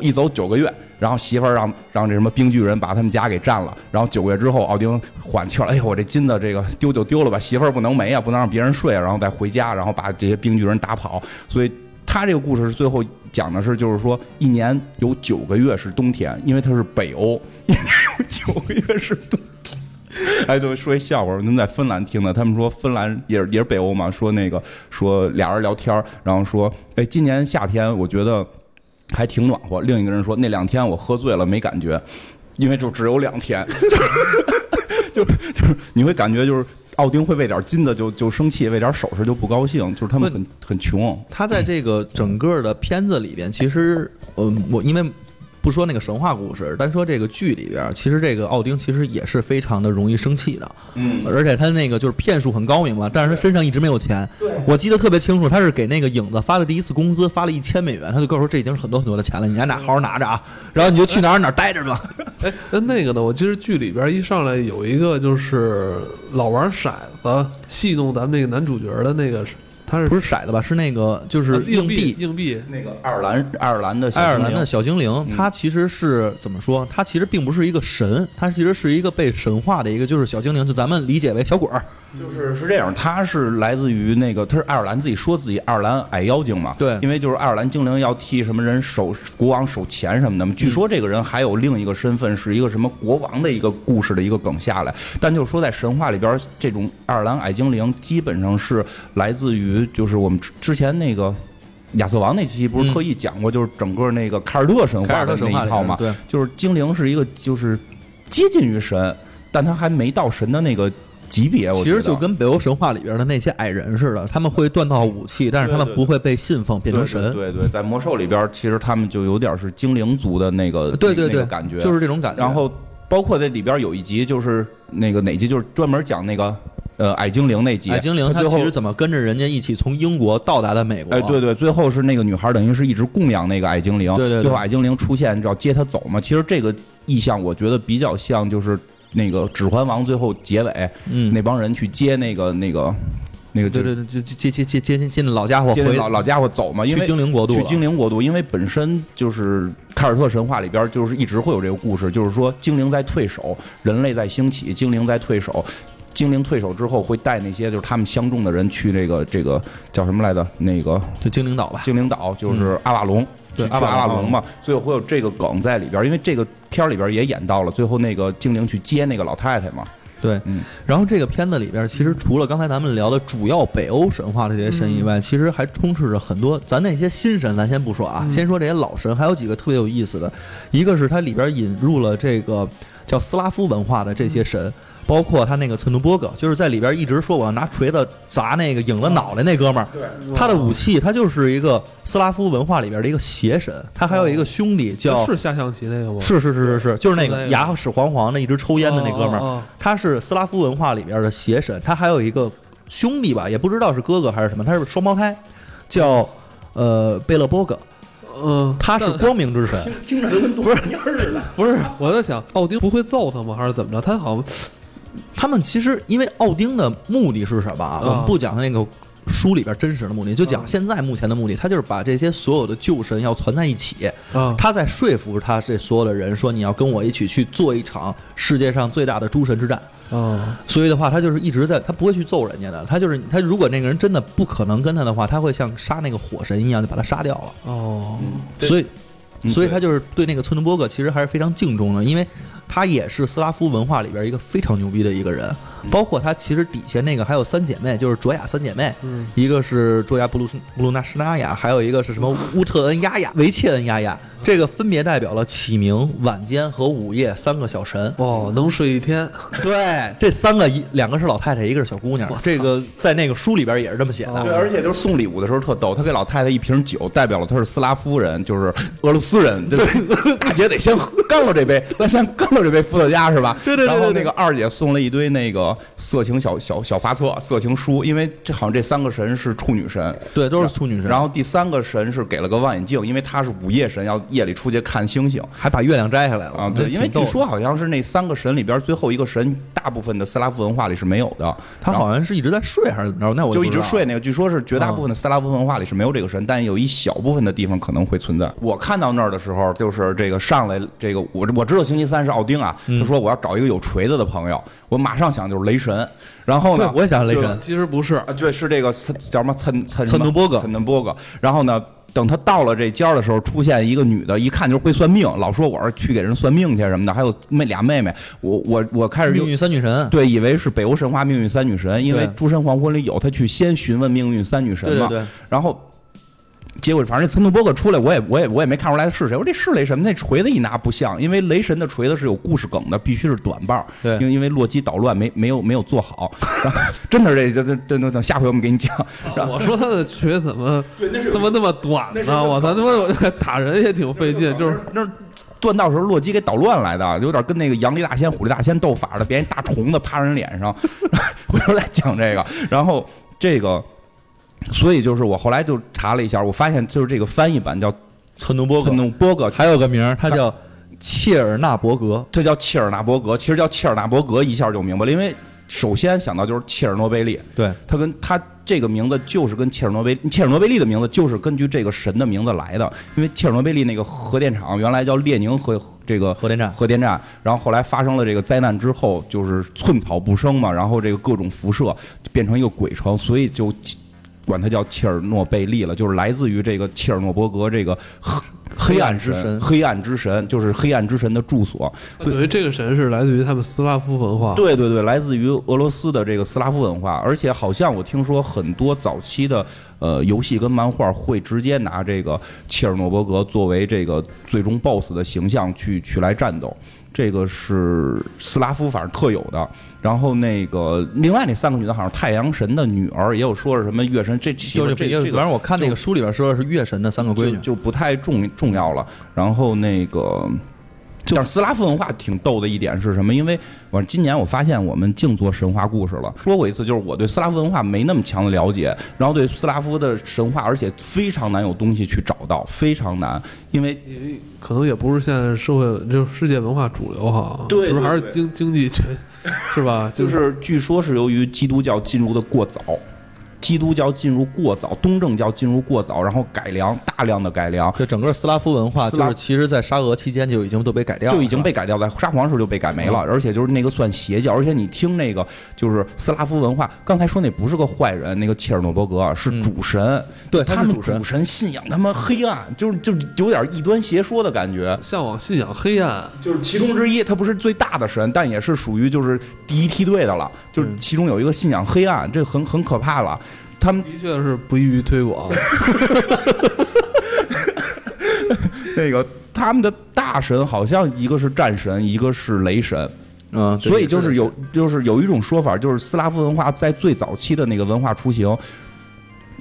一走9个月，然后媳妇儿让这什么冰巨人把他们家给占了，然后9个月之后，奥丁缓气了，哎呦，我这金子这个丢就丢了吧，媳妇儿不能没啊，不能让别人睡啊，然后再回家，然后把这些冰巨人打跑，所以。他这个故事最后讲的是，就是说一年有9个月是冬天，因为它是北欧，一年有9个月是冬天。哎，就说一笑话，我们在芬兰听的，他们说芬兰也是北欧嘛，说那个说俩人聊天，然后说，哎，今年夏天我觉得还挺暖和。另一个人说那2天我喝醉了没感觉，因为就只有2天，就是你会感觉就是。奥丁会为点金子就生气，为点首饰就不高兴，就是他们很穷。他在这个整个的片子里边，其实我因为不说那个神话故事，单说这个剧里边，其实这个奥丁其实也是非常的容易生气的，而且他那个就是骗术很高明嘛，但是他身上一直没有钱。我记得特别清楚，他是给那个影子发了第一次工资，发了$1000，他就告诉我这已经是很多很多的钱了，你还好好拿着啊，然后你就去哪儿待着吧。哎，那个呢，我记得剧里边一上来有一个就是老玩骰子戏弄咱们那个男主角的那个。他是不是骰子吧？是那个就是硬币那个爱尔兰的小精灵，他其实是怎么说？他其实并不是一个神，他其实是一个被神化的一个就是小精灵，就咱们理解为小鬼儿。就是这样，他是来自于那个，他是爱尔兰自己说自己爱尔兰矮妖精嘛。对，因为就是爱尔兰精灵要替什么人国王守钱什么的嘛。据说这个人还有另一个身份，是一个什么国王的一个故事的一个梗下来。但就是说，在神话里边，这种爱尔兰矮精灵基本上是来自于，就是我们之前那个。亚瑟王那期不是特意讲过，就是整个那个凯尔特神话那一套嘛，就是精灵是一个就是接近于神，但他还没到神的那个级别。其实就跟北欧神话里边的那些矮人似的，他们会锻造武器，但是他们不会被信奉变成神。对，在魔兽里边，其实他们就有点是精灵族的那个那个感觉，就是这种感觉。然后包括在里边有一集，就是那个哪集，就是专门讲那个。矮精灵那集，矮精灵他其实怎么跟着人家一起从英国到达的美国？哎，对对，最后是那个女孩等于是一直供养那个矮精灵，对，最后矮精灵出现要接他走嘛。其实这个意象我觉得比较像就是那个《指环王》最后结尾，那帮人去接那个就接老家伙回老家伙走嘛，因为去精灵国度，因为本身就是凯尔特神话里边就是一直会有这个故事，就是说精灵在退守，人类在兴起，精灵在退守。精灵退守之后会带那些就是他们相中的人去这个叫什么来的那个就精灵岛吧，精灵岛就是阿瓦隆，对阿瓦隆嘛，最后会有这个梗在里边，因为这个片里边也演到了，最后那个精灵去接那个老太太嘛。对，然后这个片子里边其实除了刚才咱们聊的主要北欧神话的这些神以外，其实还充斥着很多咱那些新神，咱先不说啊，先说这些老神，还有几个特别有意思的，一个是它里边引入了这个叫斯拉夫文化的这些神。包括他那个岑努波格，就是在里边一直说我要拿锤子砸那个影了脑袋那哥们儿，他的武器他就是一个斯拉夫文化里边的一个邪神，他还有一个兄弟叫是下象棋那个吗？是，就是那个牙齿黄黄的一直抽烟的那哥们儿，他是斯拉夫文化里边的邪神，他还有一个兄弟吧，也不知道是哥哥还是什么，他是双胞胎，叫贝勒波格。他是光明之神，听着跟多蔫儿似的。不是，我在想，奥丁不会揍他吗？还是怎么着？他好像，他们其实因为奥丁的目的是什么啊？我们不讲那个书里边真实的目的，就讲现在目前的目的，他就是把这些所有的旧神要攒在一起，他在说服他这所有的人说，你要跟我一起去做一场世界上最大的诸神之战。所以的话，他就是一直在，他不会去揍人家的，他就是他如果那个人真的不可能跟他的话，他会像杀那个火神一样就把他杀掉了。所以他就是对那个村德伯格其实还是非常敬重的，因为他也是斯拉夫文化里边一个非常牛逼的一个人，包括他其实底下那个还有三姐妹，就是卓雅三姐妹，一个是卓雅布鲁纳什纳雅，还有一个是什么乌特恩丫雅、维切恩丫雅，这个分别代表了启明、晚间和午夜三个小神。哦，能睡一天。对，这三个两个是老太太，一个是小姑娘。这个在那个书里边也是这么写的。对，而且就是送礼物的时候特逗，他给老太太一瓶酒，代表了他是斯拉夫人，就是俄罗斯人。对，大姐得先干了这杯，咱先干。这位伏特加是吧？对对对对对。然后那个二姐送了一堆那个色情小发册、色情书，因为这好像这三个神是处女神，对，都是处女神。然后第三个神是给了个望远镜，因为他是午夜神，要夜里出去看星星，还把月亮摘下来了啊。对，因为据说好像是那三个神里边最后一个神，大部分的斯拉夫文化里是没有的。他好像是一直在睡还是怎么着？那我就一直睡那个，据说是绝大部分的斯拉夫文化里是没有这个神，但有一小部分的地方可能会存在。我看到那儿的时候，就是这个上来这个我知道星期三是奥丁啊，他说我要找一个有锤子的朋友，我马上想就是雷神。然后呢，我也想雷神，其实不是，对，是这个叫什么岑顿波格。然后呢，等他到了这家的时候，出现一个女的，一看就是会算命，老说我是去给人算命去什么的。还有俩妹妹，我开始命运三女神，对，以为是北欧神话命运三女神，因为《诸神黄昏》里有他去先询问命运三女神嘛，然后。结果反正这岑顿伯格出来，我也没看出来是谁。我说这是雷神，那锤子一拿不像，因为雷神的锤子是有故事梗的，必须是短棒。对，因为洛基捣乱没有做好，真的这下回我们给你讲。我说他的锤怎么怎么那么短呢？我操，他妈打人也挺费劲，就是那。断到时候洛基给捣乱来的，有点跟那个杨力大仙、虎力大仙斗法的，别人大虫子趴人脸上。回头再讲这个，然后这个。所以就是我后来就查了一下，我发现就是这个翻译版叫岑顿伯格，还有个名它叫切尔纳伯格，这叫切尔纳伯格，其实叫切尔纳伯格一下就明白了，因为首先想到就是切尔诺贝利，对，他跟他这个名字就是跟切尔诺贝利的名字就是根据这个神的名字来的，因为切尔诺贝利那个核电厂原来叫列宁核电站，然后后来发生了这个灾难之后，就是寸草不生嘛，然后这个各种辐射变成一个鬼城，所以就。管它叫切尔诺贝利了，就是来自于这个切尔诺伯格这个黑暗之神，就是黑暗之神的住所。所以这个神是来自于他们斯拉夫文化。对对对，来自于俄罗斯的这个斯拉夫文化，而且好像我听说很多早期的游戏跟漫画会直接拿这个切尔诺伯格作为这个最终 BOSS 的形象去来战斗。这个是斯拉夫反正特有的，然后那个另外那三个女的好像太阳神的女儿，也有说是什么月神，这反正我看那个书里边说的是月神的三个闺女，就不太重要了。然后那个，但是斯拉夫文化挺逗的一点是什么？因为我今年我发现我们净做神话故事了。说过一次，就是我对斯拉夫文化没那么强的了解，然后对斯拉夫的神话，而且非常难有东西去找到，非常难，因为。可能也不是现在社会就是世界文化主流哈，对，就是还是经济圈是吧？就是据说是由于基督教进入过早，东正教进入过早，然后大量的改良，就整个斯拉夫文化就是其实在沙俄期间就已经都被改掉了，在沙皇时候就被改没了，而且就是那个算邪教，而且你听那个就是斯拉夫文化，刚才说那不是个坏人，那个切尔诺伯格是主神，对，他们主神信仰他们黑暗，就是有点异端邪说的感觉，向往信仰黑暗，就是其中之一，他不是最大的神，但也是属于就是第一梯队的了，就是其中有一个信仰黑暗，这很可怕了。他们的确是不易于推广。那个他们的大神好像一个是战神，一个是雷神，所以就是有一种说法，就是斯拉夫文化在最早期的那个文化雏形，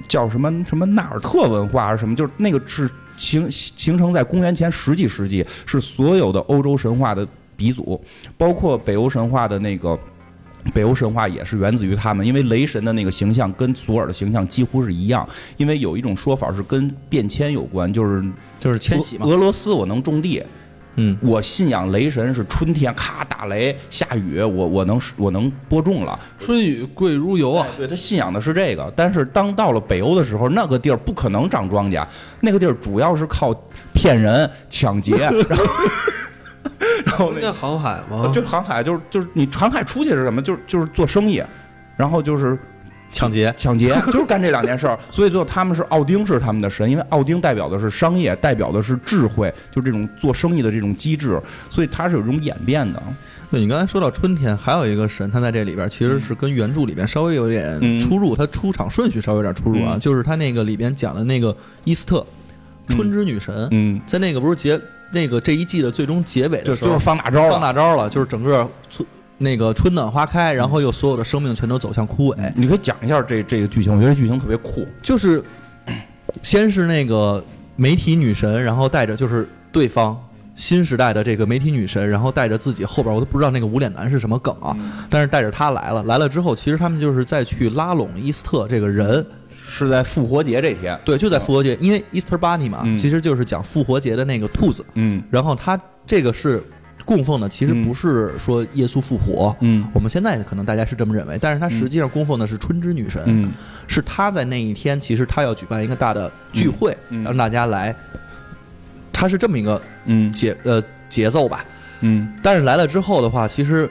叫什么什么纳尔特文化还是什么，就是那个是形成在公元前10世纪，是所有的欧洲神话的鼻祖，包括北欧神话的那个。北欧神话也是源自于他们，因为雷神的那个形象跟索尔的形象几乎是一样。因为有一种说法是跟变迁有关，就是迁徙嘛。俄罗斯我能种地，嗯，我信仰雷神是春天咔打雷下雨，我能播种了，春雨贵如油啊。对，他信仰的是这个，但是当到了北欧的时候，那个地儿不可能长庄稼，那个地儿主要是靠骗人、抢劫，然后。然后那航海吗？就航海，就是你航海出去是什么？就是做生意，然后就是抢劫，就是干这两件事儿。所以最后他们是奥丁是他们的神，因为奥丁代表的是商业，代表的是智慧，就这种做生意的这种机制，所以它是有这种演变的。对，你刚才说到春天，还有一个神，他在这里边其实是跟原著里边稍微有点出入，他出场顺序稍微有点出入啊，就是他那个里边讲的那个伊斯特，春之女神，嗯，在那个不是这一季的最终结尾的时候，就是放大招了，就是整个那个春暖花开，然后又所有的生命全都走向枯萎。你可以讲一下这个剧情，我觉得剧情特别酷。就是先是那个媒体女神，然后带着就是对方新时代的这个媒体女神，然后带着自己后边我都不知道那个无脸男是什么梗啊，但是带着她来了之后，其实他们就是再去拉拢伊斯特这个人。是在复活节这天，对，就在复活节，因为 Easter Bunny 嘛，其实就是讲复活节的那个兔子，嗯，然后它这个是供奉的，其实不是说耶稣复活，嗯，我们现在可能大家是这么认为，但是它实际上供奉的是春之女神，嗯，是她在那一天，其实她要举办一个大的聚会，让大家来，它是这么一个节奏吧，嗯，但是来了之后的话，其实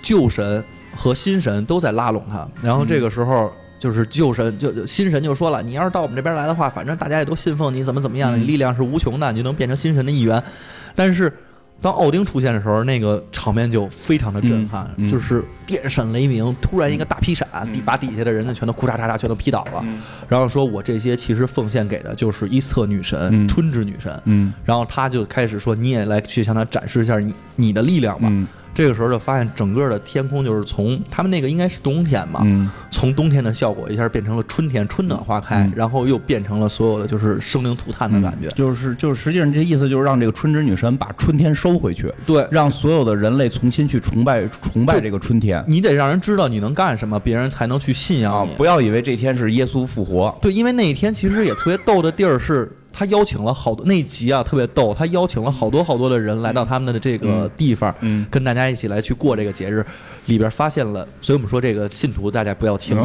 旧神和新神都在拉拢他，然后这个时候。就是旧神就新神就说了，你要是到我们这边来的话，反正大家也都信奉你，怎么样的，你力量是无穷的，你就能变成新神的一员。但是当奥丁出现的时候，那个场面就非常的震撼，就是电闪雷鸣，突然一个大劈闪，把底下的人呢全都哭嚓嚓嚓全都劈倒了。然后说我这些其实奉献给的就是伊斯特女神、春之女神。嗯，然后他就开始说，你也来去向他展示一下你的力量吧。这个时候就发现整个的天空就是从他们那个应该是冬天嘛，从冬天的效果一下变成了春天，春暖花开，然后又变成了所有的就是生灵涂炭的感觉。就是实际上这意思就是让这个春之女神把春天收回去，对，让所有的人类重新去崇拜这个春天。你得让人知道你能干什么，别人才能去信仰你。不要以为这天是耶稣复活。对，因为那一天其实也特别逗的地儿是。他邀请了好多那一集啊，特别逗。他邀请了好多的人来到他们的这个地方，跟大家一起来去过这个节日。里边发现了，所以我们说这个信徒大家不要听。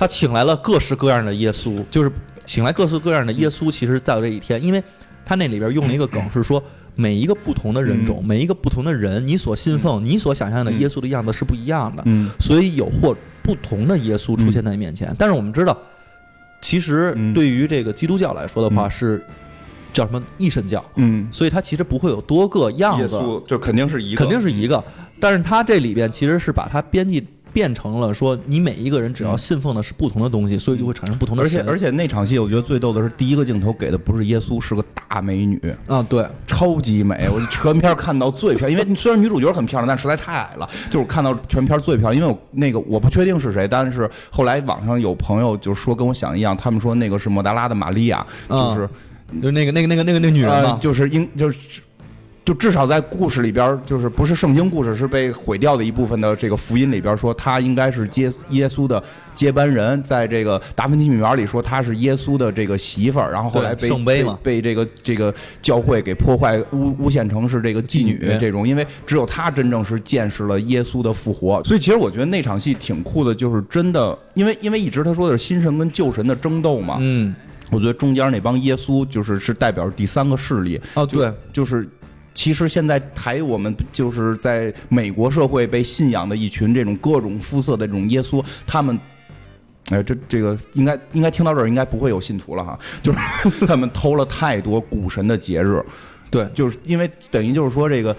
他请来了各式各样的耶稣，就是请来各式各样的耶稣。其实在这一天，因为他那里边用了一个梗，是说每一个不同的人种，每一个不同的人，你所信奉、你所想象的耶稣的样子是不一样的。所以有或不同的耶稣出现在你面前。但是我们知道。其实对于这个基督教来说的话，是叫什么一神教，所以它其实不会有多个样子，就肯定是一个。但是它这里边其实是把它编辑变成了说，你每一个人只要信奉的是不同的东西，所以就会产生不同的神。而且那场戏我觉得最逗的是第一个镜头给的不是耶稣，是个大美女啊，对，超级美，我全片看到最漂亮。因为虽然女主角很漂亮，但实在太矮了，就是看到全片最漂亮。因为我不确定是谁，但是后来网上有朋友就说跟我想一样，他们说那个是莫达拉的玛利亚，就是那个女人嘛，就至少在故事里边，就是不是圣经故事，是被毁掉的一部分的这个福音里边说，他应该是耶稣的接班人。在这个《达芬奇密码》里说他是耶稣的这个媳妇儿，然后后来被这个教会给破坏，诬陷成是这个妓女这种，因为只有他真正是见识了耶稣的复活。所以其实我觉得那场戏挺酷的，就是真的，因为一直他说的是新神跟旧神的争斗嘛，我觉得中间那帮耶稣就是代表第三个势力啊，对，就是。其实现在我们就是在美国社会被信仰的一群这种各种肤色的这种耶稣，他们，这个应该听到这儿应该不会有信徒了哈，就是他们偷了太多古神的节日，对，就是因为等于就是说这个。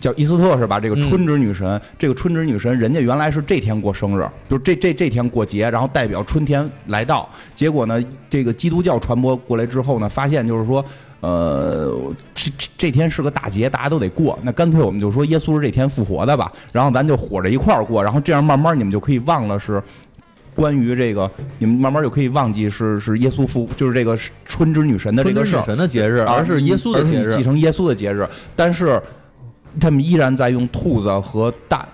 叫伊斯特是吧？这个春之女神，这个春之女神，人家原来是这天过生日，就是这天过节，然后代表春天来到。结果呢，这个基督教传播过来之后呢，发现就是说，这天是个大节，大家都得过。那干脆我们就说耶稣是这天复活的吧，然后咱就火着一块儿过，然后这样慢慢你们就可以忘了是。关于这个，你们慢慢就可以忘记是耶稣就是这个春之女神的这个事儿，春之女神的节日，而是耶稣的节日，继承耶稣的节日，但是。他们依然在用兔子和蛋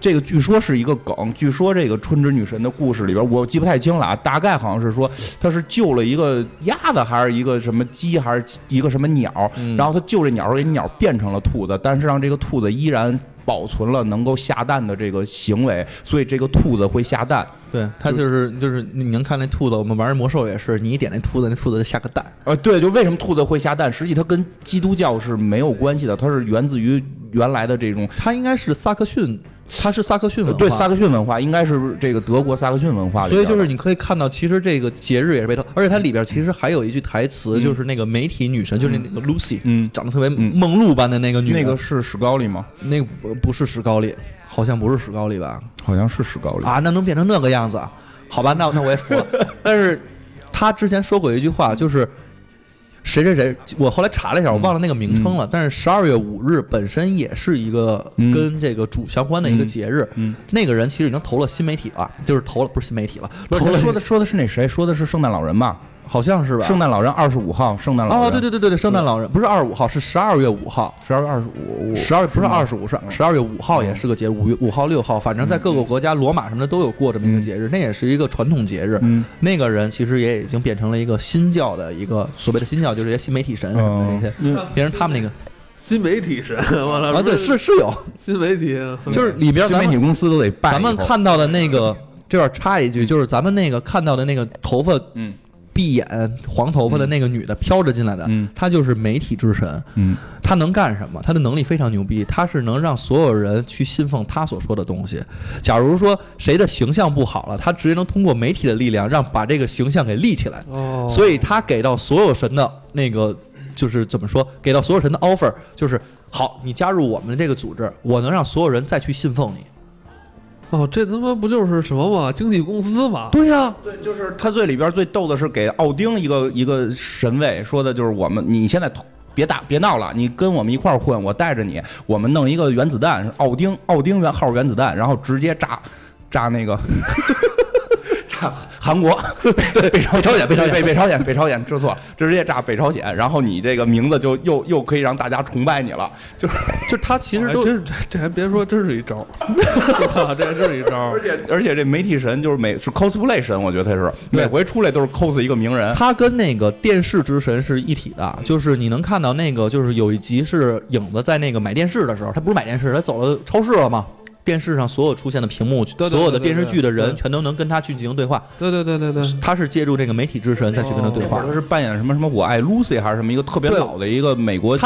这个据说是一个梗，据说这个春之女神的故事里边，我记不太清了啊，大概好像是说她是救了一个鸭子，还是一个什么鸡，还是一个什么鸟，然后她救这鸟，给鸟变成了兔子，但是让这个兔子依然保存了能够下蛋的这个行为，所以这个兔子会下蛋。对，它就是你能看那兔子，我们玩魔兽也是，你一点那兔子，那兔子就下个蛋。对，就为什么兔子会下蛋？实际它跟基督教是没有关系的，它是源自于原来的这种。它应该是萨克逊，它是萨克逊文化。对，萨克逊文化应该是这个德国萨克逊文化。所以就是你可以看到，其实这个节日也是被偷，而且它里边其实还有一句台词，就是那个媒体女神，就是那个 Lucy， 长得特别梦露般的那个女人。那个是史高利吗？那个不是史高利。好像不是史高利吧？好像是史高利啊！那能变成那个样子？好吧，那我也服了。但是他之前说过一句话，就是谁，我后来查了一下，我忘了那个名称了。但是12月5日本身也是一个跟这个主相关的一个节日。那个人其实已经投了新媒体了，就是投了不是新媒体了。投了说的是那谁？说的是圣诞老人吧？好像是吧？圣诞老人25号，圣诞老人。哦，对，圣诞老人不是25号，是12月5号，12月25，12不是25，是12月5号，也是个节日，5号、6号，反正在各个国家，罗马什么的都有过这么一个节日，那也是一个传统节日。那个人其实也已经变成了一个新教的一个所谓的新教，就是一些新媒体神什么的那些，别人他们那个。新媒体神啊，对，是有新媒体，就是里边新媒体公司都得办。咱们看到的那个，这边插一句，就是咱们那个看到的那个头发，闭眼黄头发的那个女的飘着进来的，她就是媒体之神。她能干什么？她的能力非常牛逼，她是能让所有人去信奉她所说的东西。假如说谁的形象不好了，她直接能通过媒体的力量让把这个形象给立起来。哦，所以她给到所有神的那个就是怎么说？给到所有神的 offer 就是好，你加入我们这个组织，我能让所有人再去信奉你。哦，这他妈不就是什么嘛，经纪公司嘛？对呀、啊，对，就是他最里边最逗的是给奥丁一个神位，说的就是我们，你现在别闹了，你跟我们一块混，我带着你，我们弄一个原子弹，奥丁号原子弹，然后直接炸那个。韩国，对，北朝鲜，知错，直接炸北朝鲜，然后你这个名字就又可以让大家崇拜你了，就他其实都、哎、这还别说，真是一招，这还真是一招，而且这媒体神就是是 cosplay 神，我觉得他是每回出来都是 cos 一个名人，他跟那个电视之神是一体的，就是你能看到那个就是有一集是影子在那个买电视的时候，他不是买电视，他走了超市了吗？电视上所有出现的屏幕，所有的电视剧的人，全都能跟他去进行对话。对，他是借助这个媒体之神再去跟他对话。他是扮演什么我爱 Lucy 还是什么一个特别老的一个美国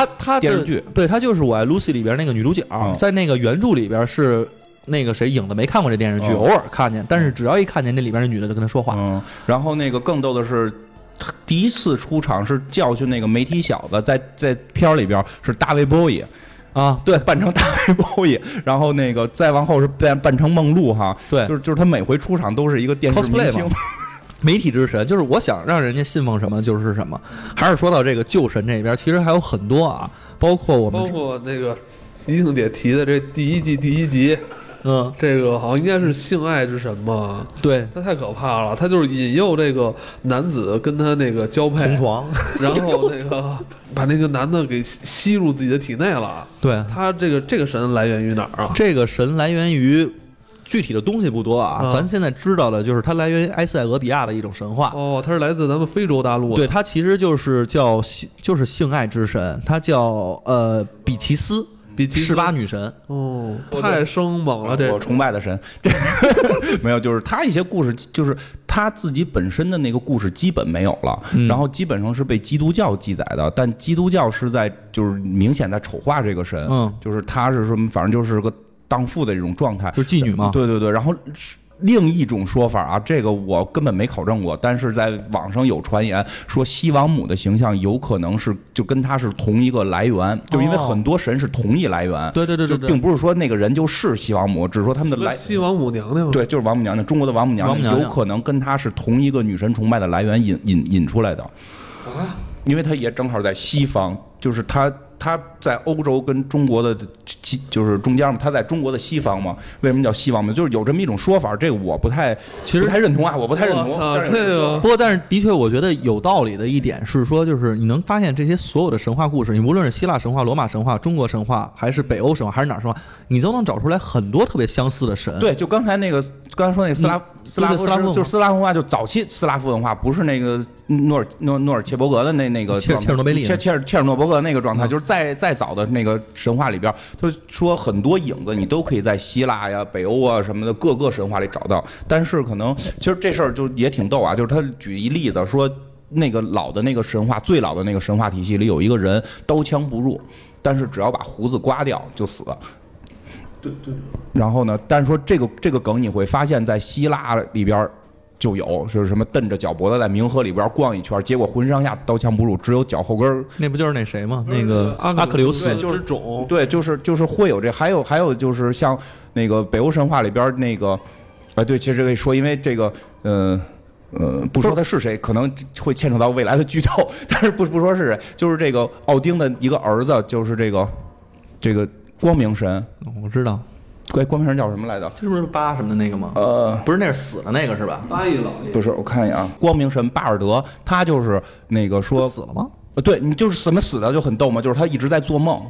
电视剧？对，他就是我爱 Lucy 里边那个女主角，在那个原著里边是。那个谁影子没看过这电视剧，偶尔看见，但是只要一看见那里边的女的就跟他说话。然后那个更逗的是，第一次出场是教训那个媒体小子，在片里边是大卫波伊。啊，对，扮成大卫波伊，然后那个再往后是扮成梦露哈，对，就是他每回出场都是一个电视明星，媒体之神，就是我想让人家信奉什么就是什么。还是说到这个旧神这边，其实还有很多啊，包括那个一定得提的这第一集，这个好像应该是性爱之神嘛，对，他太可怕了，他就是引诱这个男子跟他那个交配同床，然后那个。把那个男的给吸入自己的体内了。对，他这个神来源于哪儿啊？这个神来源于具体的东西不多啊，咱现在知道的就是它来源于埃塞俄比亚的一种神话。哦，它是来自咱们非洲大陆的。对，它其实就是性爱之神，它叫比奇斯。18女神，哦，太生猛了！这我崇拜的神，没有，就是他一些故事，就是他自己本身的那个故事基本没有了，然后基本上是被基督教记载的，但基督教是在就是明显在丑化这个神，就是他是什么，反正就是个荡妇的这种状态，就是妓女嘛，对，然后。另一种说法啊，这个我根本没考证过，但是在网上有传言说西王母的形象有可能是就跟他是同一个来源，就因为很多神是同一来源。哦、对，并不是说那个人就是西王母，只是说他们的来西王母娘娘。对，就是王母娘娘，中国的王母娘娘有可能跟他是同一个女神崇拜的来源引出来的。啊，因为他也正好在西方，就是他。它在欧洲跟中国的就是中间嘛，它在中国的西方嘛，为什么叫西方嘛？就是有这么一种说法，这个我不太认同啊，我不太认同。这个不过，但是的确我觉得有道理的一点是说，就是你能发现这些所有的神话故事，你无论是希腊神话、罗马神话、中国神话，还是北欧神话，还是哪神话，你都能找出来很多特别相似的神。对，就刚才说那个斯拉夫就是斯拉夫文化，就早期斯拉夫文化，不是那个诺尔切伯格的那个切尔诺伯格那个状态，就是再早的那个神话里边，就是说很多影子你都可以在希腊呀、北欧啊什么的各个神话里找到。但是可能其实这事儿就也挺逗啊，就是他举一例子说，那个老的那个神话，最老的那个神话体系里有一个人刀枪不入，但是只要把胡子刮掉就死了。对对。然后呢，但是说这个梗你会发现在希腊里边就有，是什么蹬着脚脖子在冥河里边逛一圈，结果浑身上下刀枪不入，只有脚后跟。那不就是那谁吗？那个阿克琉斯就是种。对，就是会有这，还有就是像那个北欧神话里边那个，哎对，其实可以说，因为这个不说他是谁，可能会牵扯到未来的剧透，但是不说是谁，就是这个奥丁的一个儿子，就是这个光明神。我知道。光明神叫什么来着？这不是巴什么的那个吗？不是，那是死了那个是吧？巴伊老爷不是，我看一眼啊。光明神巴尔德，他就是那个说死了吗？对，你就是什么死的就很逗嘛，就是他一直在做梦，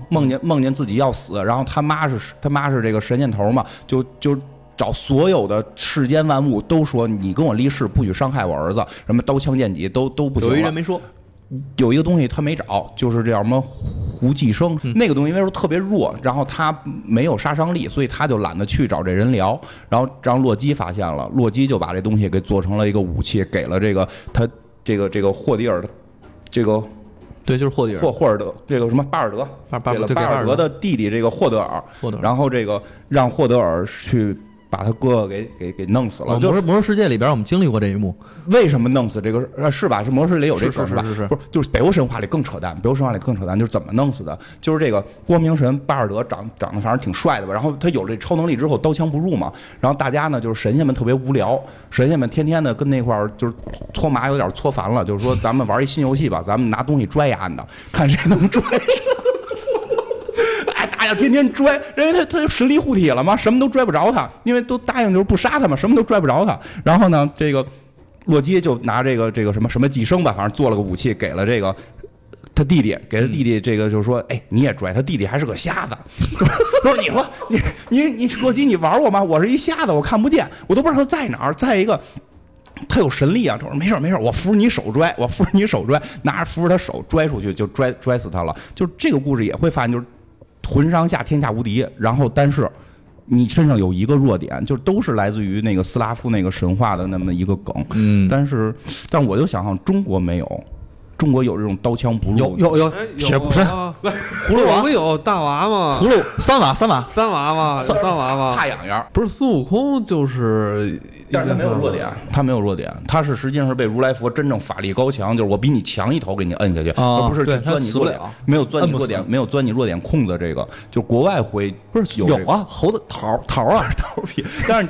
梦见自己要死，然后他妈是这个神箭头嘛，就找所有的世间万物都说你跟我立誓不许伤害我儿子，什么刀枪剑戟都不行。有一人没说。有一个东西他没找，就是这叫什么胡寄生，那个东西因为说特别弱，然后他没有杀伤力，所以他就懒得去找这人聊，然后让洛基发现了，洛基就把这东西给做成了一个武器，给了这个他这个霍迪尔的这个。对，就是霍迪尔，霍尔德这个什么巴尔德的弟弟这个霍德尔，然后这个让霍德尔去。把他哥哥给弄死了。就是魔兽世界里边我们经历过这一幕。为什么弄死这个是吧？是魔兽世界里有这事是吧？是不是，就是北欧神话里更扯淡，北欧神话里更扯淡，就是怎么弄死的？就是这个光明神巴尔德长得反正挺帅的吧，然后他有这超能力之后刀枪不入嘛，然后大家呢就是神仙们特别无聊，神仙们天天的跟那块就是搓麻有点搓烦了，就是说咱们玩一新游戏吧，咱们拿东西拽呀的，看谁能拽上。哎呀，天天拽，因为他就实力护体了嘛，什么都拽不着他，因为都答应就是不杀他嘛，什么都拽不着他。然后呢，这个洛基就拿这个什么寄生吧，反正做了个武器，给了这个他弟弟，给了弟弟这个就是说，哎，你也拽，他弟弟还是个瞎子。说你说你洛基你玩我吗？我是一瞎子，我看不见，我都不知道他在哪儿。再一个。他有神力啊！他说没事，我扶着你手拽，拿着扶着他手拽出去，就拽死他了。就这个故事也会发现，就是浑上下天下无敌。然后，但是你身上有一个弱点，就都是来自于那个斯拉夫那个神话的那么一个梗。嗯，但我就想象中国没有，中国有这种刀枪不入。有铁不是葫芦娃，我们有大娃嘛，葫芦三娃嘛，怕痒痒。不是孙悟空就是。但是他没有弱点，他是实际上是被如来佛真正法力高强，就是我比你强一头给你摁下去，而不是去钻你弱点，没有钻你弱点空子。这个就国外会不是有啊，猴子桃皮。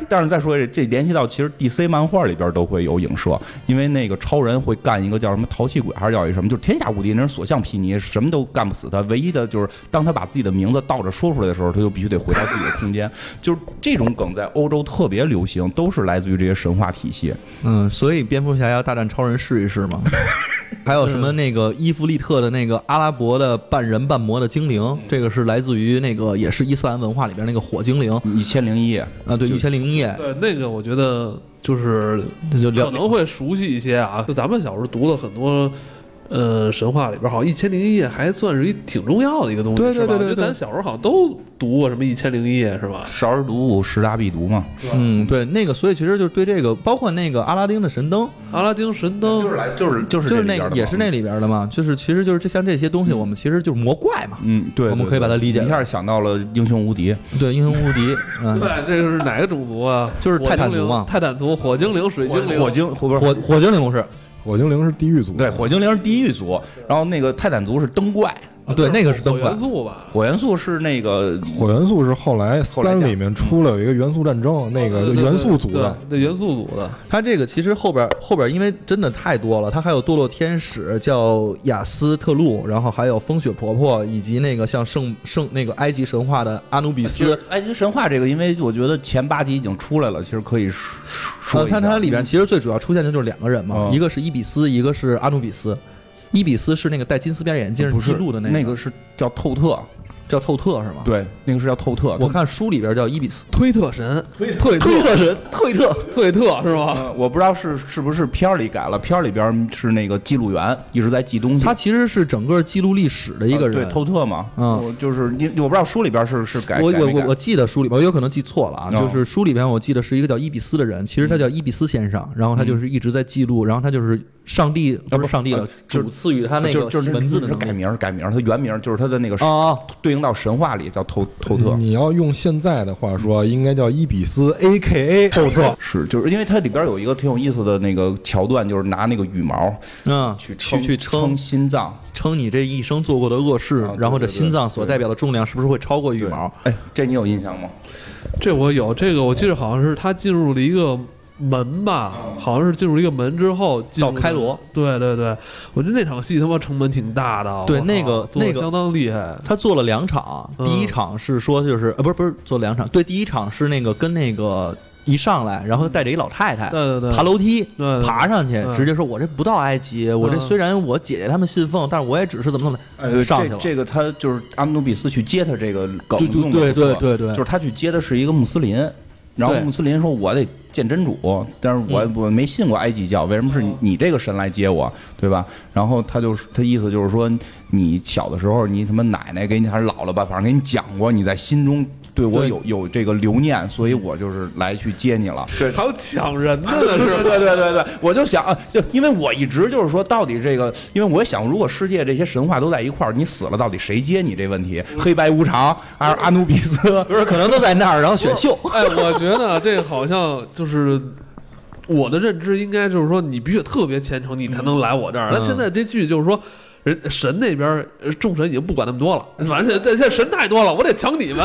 但是再说这联系到其实 DC 漫画里边都会有影射，因为那个超人会干一个叫什么淘气鬼还是叫一什么，就是天下无敌，那人所向披靡，什么都干不死他。唯一的就是当他把自己的名字倒着说出来的时候，他就必须得回到自己的空间。就是这种梗在欧洲特别流行，都是来自于。这些神话体系，所以蝙蝠侠要大战超人试一试嘛？还有什么那个伊芙利特的那个阿拉伯的半人半魔的精灵，这个是来自于那个也是伊斯兰文化里边那个火精灵1001夜啊，对1001夜，对那个我觉得就是可能会熟悉一些啊，就咱们小时候读了很多。神话里边好像1001夜还算是一挺重要的一个东西，对，是吧？咱小时候好像都读过什么1001夜，是吧？少儿读物，十大必读嘛。嗯，对，那个，所以其实就是对这个，包括那个阿拉丁的神灯，就是那个也是那里边的嘛，就是其实就是这像这些东西，我们其实就是魔怪嘛。嗯，对，我们可以把它理解。一下想到了英雄无敌，对，英雄无敌。对，这是哪个种族啊？就是泰坦族嘛，泰坦族、火精灵、水精灵、火精灵不是。火精灵是地狱族，对，火精灵是地狱族，然后那个泰坦族是灯怪，啊，对，那个是灯火元素吧？火元素是那个火元素是后来三里面出了有一个元素战争，那个元素组的，对元素组的。它这个其实后边因为真的太多了，它还有堕落天使叫雅斯特路，然后还有风雪婆婆，以及那个像圣那个埃及神话的阿努比斯。埃及神话这个，因为我觉得前8集已经出来了，其实可以说一下。它里面其实最主要出现的就是2个人嘛，一个是伊比斯，一个是阿努比斯。伊比斯是那个戴金丝边眼镜记录的那个，那个是叫透特，叫透特是吗？对，那个是叫透特。我看书里边叫伊比斯推特神，推特神是吗？我不知道是不是片里改了，片里边是那个记录员一直在记东西。他其实是整个记录历史的一个人，对透特嘛。嗯，就是我不知道书里边是改。我记得书里边，我有可能记错了啊。就是书里边我记得是一个叫伊比斯的人，其实他叫伊比斯先生，然后他就是一直在记录，然后他就是。上帝不是上帝了，主赐予他那个文字的改名，他原名就是他的那个对应到神话里叫透特。你要用现在的话说，应该叫伊比斯 A.K.A. 透特。是，就是因为它里边有一个挺有意思的那个桥段，就是拿那个羽毛，去撑心脏，撑你这一生做过的恶事，然后这心脏所代表的重量是不是会超过羽毛？哎，这你有印象吗？这我有，这个我记得好像是他进入了一个。门吧，好像是进入一个门之后到开罗。对对对，我觉得那场戏他妈成本挺大的。对，那个相当厉害。他做了2场，第一场是说就是不是做2场，对，第一场是那个跟那个。一上来，然后带着一老太太，对对对，爬楼梯，对对对，爬上去，直接说：“我这不到埃及，我这虽然我姐姐他们信奉，但是我也只是怎么上去了。”这个他就是阿努比斯去接他这个梗，对，就是他去接的是一个穆斯林，然后穆斯林说：“我得见真主，但是我没信过埃及教，为什么是你这个神来接我，对吧？”然后他意思就是说，你小的时候，你什么奶奶给你还是姥姥吧，反正给你讲过，你在心中。对我有这个留念，所以我就是来去接你了。对，还有抢人的呢，是吧？对，我就想，就因为我一直就是说，到底这个，因为我想，如果世界这些神话都在一块儿，你死了到底谁接你这问题？黑白无常，阿努比斯，不是可能都在那儿，然后选秀。哎，我觉得这好像就是。我的认知应该就是说，你必须特别虔诚，你才能来我这儿。那现在这剧就是说，神那边众神已经不管那么多了，反正现在神太多了，我得抢你们。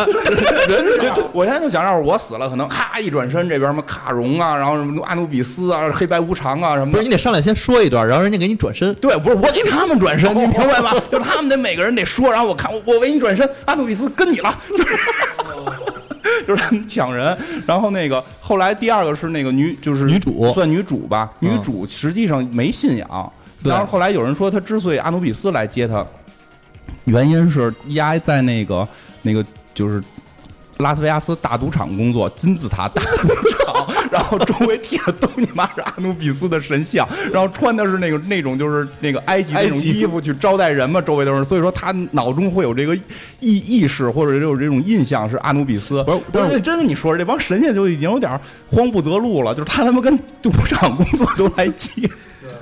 我现在就想让我死了，可能咔一转身，这边什么卡戎啊，然后什么阿努比斯啊，黑白无常啊什么的。不是，你得上来先说一段，然后人家给你转身。对，不是我给他们转身，你明白吧？就是他们得每个人得说，然后我看我为你转身，阿努比斯跟你了。就是就是他们抢人，然后那个后来第2个是那个就是女主，算女主吧，女主实际上没信仰。然后后来有人说，她之所以阿努比斯来接她，原因是丫在那个就是拉斯维加斯大赌场工作，金字塔大赌场，然后周围贴的都你妈是阿努比斯的神像，然后穿的是那种就是那个埃及那种衣服去招待人嘛，周围都是，所以说他脑中会有这个意识或者有这种印象是阿努比斯。但是真跟你说，这帮神仙就已经有点慌不择路了，就是他们跟赌场工作都来接。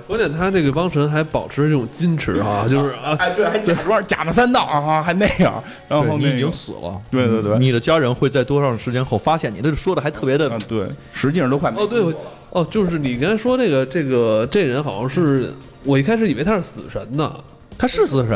关键他这个帮神还保持这种矜持啊，就是啊，哎对，还假模三道啊，还那样，然后你已经死了，对，你的家人会在多少时间后发现你？这说的还特别的，对，实际上都快没对哦，就是你刚才说这人好像是我一开始以为他是死神呢，他是死神，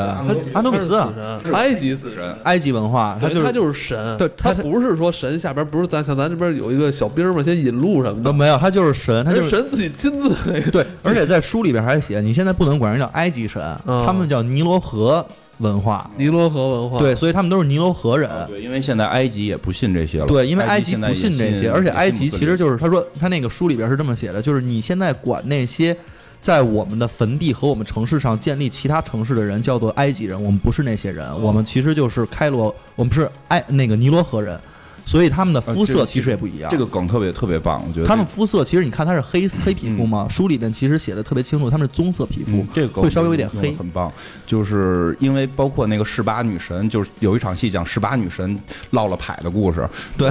阿努比斯啊，埃及死神，埃及文化，他就是神，对，他不是说神下边不是咱这边有一个小兵嘛，先引路什么的，没有，他就是神，他就是神自己亲自那个。对，而且在书里边还写，你现在不能管人叫埃及神，他们叫尼罗河文化，尼罗河文化，对，所以他们都是尼罗河人。对，因为现在埃及也不信这些了。对，因为埃及不信这些，而且埃及其实就是他说他那个书里边是这么写的，就是你现在管那些。在我们的坟地和我们城市上建立其他城市的人叫做埃及人，我们不是那些人，我们其实就是开罗，我们是那个尼罗河人，所以他们的肤色其实也不一样。这个梗特别特别棒，我觉得。他们肤色其实你看他是黑皮肤吗？书里面其实写的特别清楚，他们是棕色皮肤，这个会稍微有点黑。很棒，就是因为包括那个18女神，就是有一场戏讲18女神落了牌的故事，对。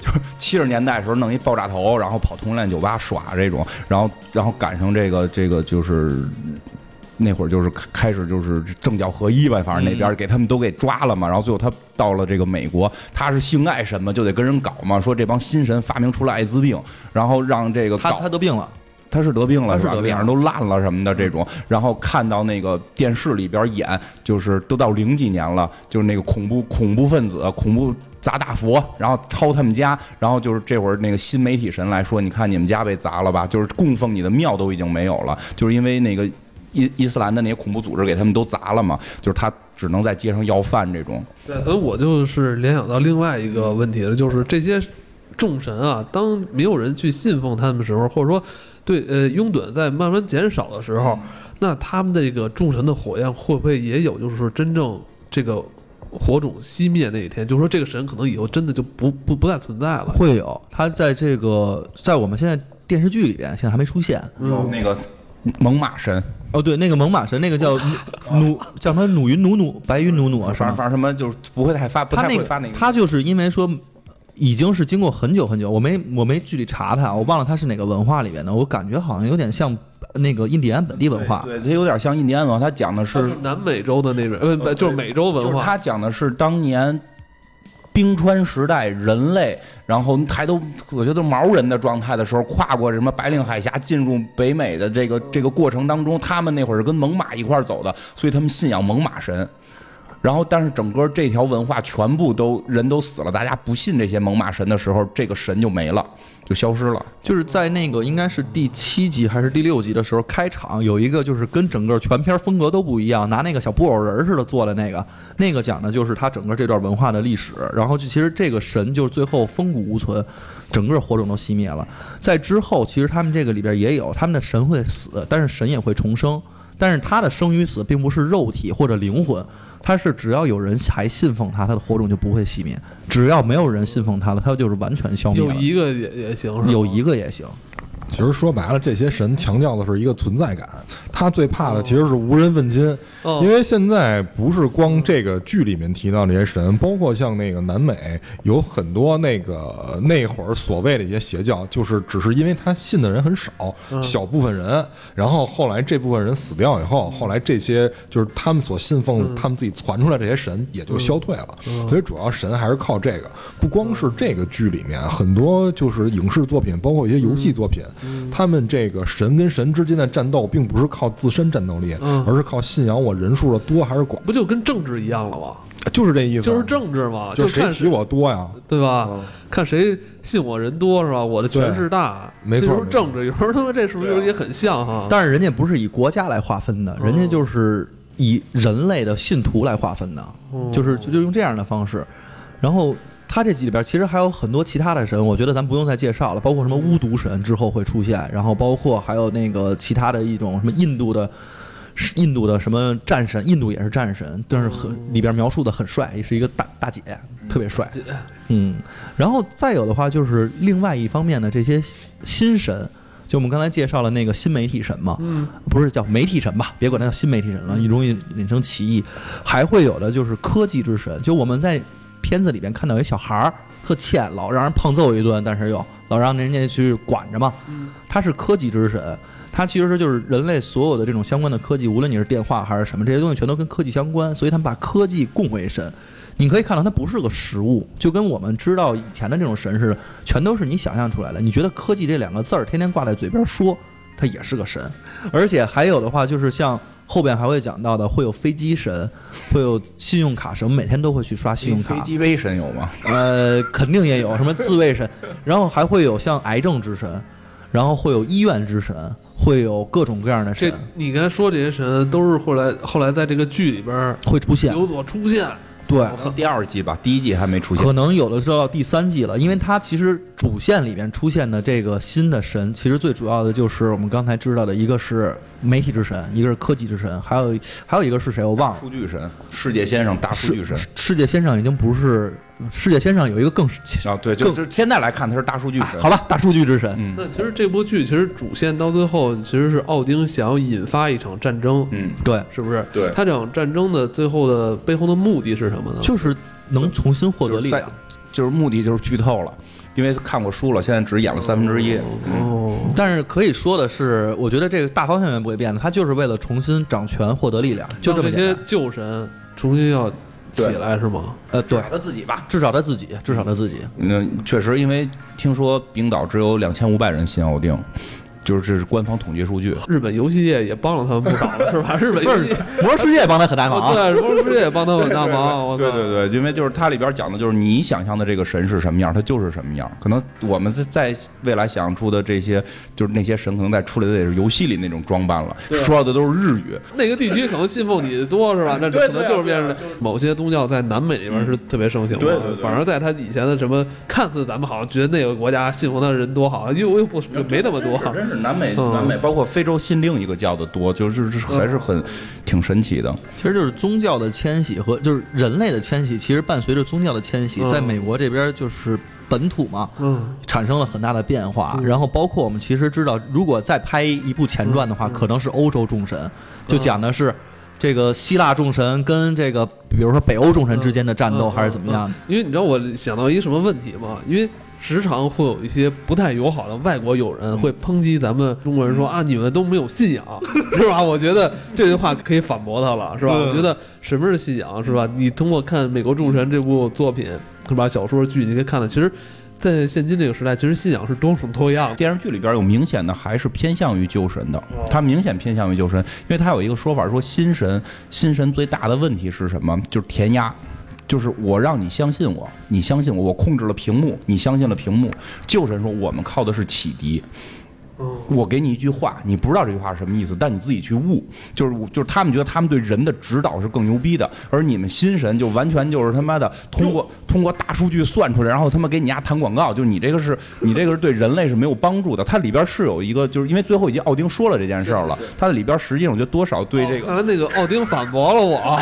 就是70年代的时候弄一爆炸头，然后跑同性恋酒吧耍这种，然后赶上这个就是那会儿就是开始就是政教合一吧，反正那边给他们都给抓了嘛，然后最后他到了这个美国，他是性爱神嘛，就得跟人搞嘛，说这帮新神发明出了艾滋病，然后让这个他得病了。他是得病了是吧？脸上都烂了什么的这种。然后看到那个电视里边演，就是都到00几年了，就是那个恐怖分子、恐怖砸大佛，然后抄他们家，然后就是这会儿那个新媒体神来说，你看你们家被砸了吧？就是供奉你的庙都已经没有了，就是因为那个伊斯兰的那些恐怖组织给他们都砸了嘛，就是他只能在街上要饭这种。对，所以我就是联想到另外一个问题了，就是这些众神啊，当没有人去信奉他们的时候，或者说对拥趸在慢慢减少的时候，那他们这个众神的火焰会不会也有就是真正这个火种熄灭那一天，就是说这个神可能以后真的就不再存在了？会有，他在这个在我们现在电视剧里边现在还没出现，有那个猛犸神。哦，对，那个猛犸神，那个叫努，叫他努云努努，白云努努啊，是吧？反正什么就是不会太发，不太会发那个。他就是因为说已经是经过很久很久，我没具体查他，我忘了他是哪个文化里面的，我感觉好像有点像那个印第安本地文化。对，它有点像印第安文化，他讲的是南美洲的那边，就是美洲文化。就是他讲的是当年冰川时代人类，然后还都我觉得毛人的状态的时候，跨过什么白令海峡进入北美的这个过程当中，他们那会儿是跟猛犸一块走的，所以他们信仰猛犸神。然后但是整个这条文化全部都人都死了，大家不信这些猛犸神的时候，这个神就没了，就消失了。就是在那个应该是第7集还是第6集的时候，开场有一个就是跟整个全片风格都不一样，拿那个小布偶人似的做的那个讲的就是他整个这段文化的历史。然后就其实这个神就是最后风骨无存，整个火种都熄灭了。在之后其实他们这个里边也有，他们的神会死，但是神也会重生，但是他的生与死并不是肉体或者灵魂，他是只要有人还信奉他，他的火种就不会熄灭；只要没有人信奉他了，他就是完全消灭了。有一个也行，有一个也行。其实说白了，这些神强调的是一个存在感，他最怕的其实是无人问津。因为现在不是光这个剧里面提到这些神，包括像那个南美有很多那会儿所谓的一些邪教，就是只是因为他信的人很少，小部分人，然后后来这部分人死掉以后，后来这些就是他们所信奉他们自己传出来这些神也就消退了。所以主要神还是靠这个，不光是这个剧里面，很多就是影视作品，包括一些游戏作品，他们这个神跟神之间的战斗并不是靠自身战斗力，而是靠信仰我人数的多还是广。不就跟政治一样了吗？就是这意思，就是政治嘛，就谁提我多呀，对吧？看谁信我人多是吧？我的权势大，没错。有时候政治，有时候他们这是不是也很像哈？但是人家不是以国家来划分的，人家就是以人类的信徒来划分的，就用这样的方式。然后他这集里边其实还有很多其他的神，我觉得咱不用再介绍了，包括什么巫毒神之后会出现，然后包括还有那个其他的一种什么印度的什么战神，印度也是战神，但是里边描述的很帅，也是一个大姐，特别帅。然后再有的话就是另外一方面的这些新神，就我们刚才介绍了那个新媒体神嘛，不是叫媒体神吧？别管它叫新媒体神了，容易引生歧义。还会有的就是科技之神，就我们在片子里边看到一小孩儿特欠，老让人胖揍一顿，但是又老让人家去管着嘛。他是科技之神，他其实就是人类所有的这种相关的科技，无论你是电话还是什么，这些东西全都跟科技相关，所以他们把科技供为神。你可以看到它不是个实物，就跟我们知道以前的这种神似的，全都是你想象出来的。你觉得科技这两个字儿天天挂在嘴边说，它也是个神。而且还有的话就是像后边还会讲到的，会有飞机神，会有信用卡神，我们每天都会去刷信用卡。飞机微神有吗？肯定也有，什么自卫神，然后还会有像癌症之神，然后会有医院之神，会有各种各样的神。这你刚才说这些神都是后来在这个剧里边会出现，有所出现。对，第2季吧，第1季还没出现，可能有的是到第3季了，因为它其实主线里面出现的这个新的神，其实最主要的就是我们刚才知道的，一个是媒体之神，一个是科技之神，还有一个是谁我忘了，数据神，世界先生，大数据神，世界先生已经不是，世界先生有一个更对，就是现在来看他是大数据神，好吧，大数据之神。那其实这部剧其实主线到最后其实是奥丁想要引发一场战争，对，是不是？对，他这场战争的最后的背后的目的是什么呢？就是能重新获得力量，就是目的就是剧透了，因为看过书了，现在只演了1/3。但是可以说的是，我觉得这个大方向也不会变的，他就是为了重新掌权获得力量，就这么简单。这些旧神重新要起来是吗？对，至少他自己吧，至少他自己。确实，因为听说冰岛只有2500人信奥丁，就是官方统计数据，日本游戏业也帮了他们不少了，是吧？日本游戏魔兽世界也帮他很大忙，对，魔兽世界也帮他很大忙。对对 对， 对，因为就是它里边讲的就是你想象的这个神是什么样，它就是什么样。可能我们在未来想出的这些，就是那些神可能在出来的也是游戏里那种装扮了，说的都是日语。那个地区可能信奉你的多，是吧？那可能就是变成某些宗教在南美里边是特别盛行的，反而在他以前的什么看似咱们好像觉得那个国家信奉的人多好，又不没那么多。南美包括非洲信另一个教的多，就是还是很挺神奇的。其实就是宗教的迁徙和就是人类的迁徙，其实伴随着宗教的迁徙，在美国这边就是本土嘛，产生了很大的变化。然后包括我们其实知道，如果再拍一部前传的话，可能是欧洲众神，就讲的是这个希腊众神跟这个比如说北欧众神之间的战斗，还是怎么样的。因为你知道我想到一什么问题吗？因为时常会有一些不太友好的外国友人会抨击咱们中国人，说啊你们都没有信仰，是吧？我觉得这句话可以反驳他了，是吧？我觉得什么是信仰，是吧？你通过看《美国众神》这部作品，是吧？小说剧你可以看的，其实在现今这个时代，其实信仰是多种多样。电视剧里边有明显的还是偏向于旧神的，它明显偏向于旧神，因为它有一个说法说新神最大的问题是什么？就是填鸭。就是我让你相信我，你相信我，我控制了屏幕，你相信了屏幕。旧神说我们靠的是启迪，我给你一句话，你不知道这句话是什么意思，但你自己去悟。就是他们觉得他们对人的指导是更牛逼的，而你们新神就完全就是他妈的通过大数据算出来，然后他们给你家谈广告，就是你这个是对人类是没有帮助的。它里边是有一个，就是因为最后已经奥丁说了这件事了，它的里边实际上我觉得多少对这个。看来那个奥丁反驳了我。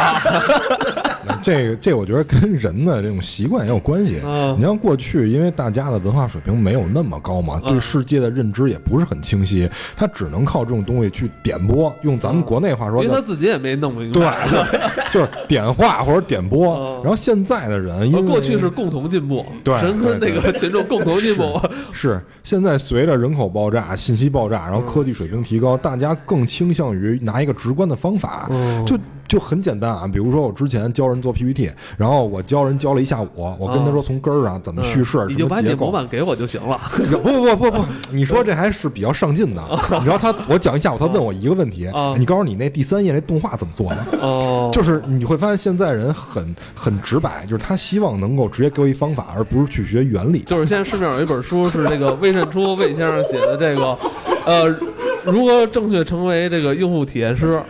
这我觉得跟人的这种习惯也有关系。你像过去，因为大家的文化水平没有那么高嘛，对世界的认知也不是很清晰，他只能靠这种东西去点拨。用咱们国内话说，因为他自己也没弄明白，对，就是点化或者点拨。然后现在的人，过去是共同进步，对，人跟那个群众共同进步。是现在随着人口爆炸、信息爆炸，然后科技水平提高，大家更倾向于拿一个直观的方法，就很简单啊，比如说我之前教人做 PPT， 然后我教了一下午，我跟他说从根儿上怎么叙事，你就把你模板给我就行了。不，你说这还是比较上进的。你知道我讲一下午，他问我一个问题，你告诉你那第三页那动画怎么做的？就是你会发现现在人很直白，就是他希望能够直接给我一方法，而不是去学原理。就是现在市面上有一本书是这个魏慎初魏先生写的这个，如何正确成为这个用户体验师，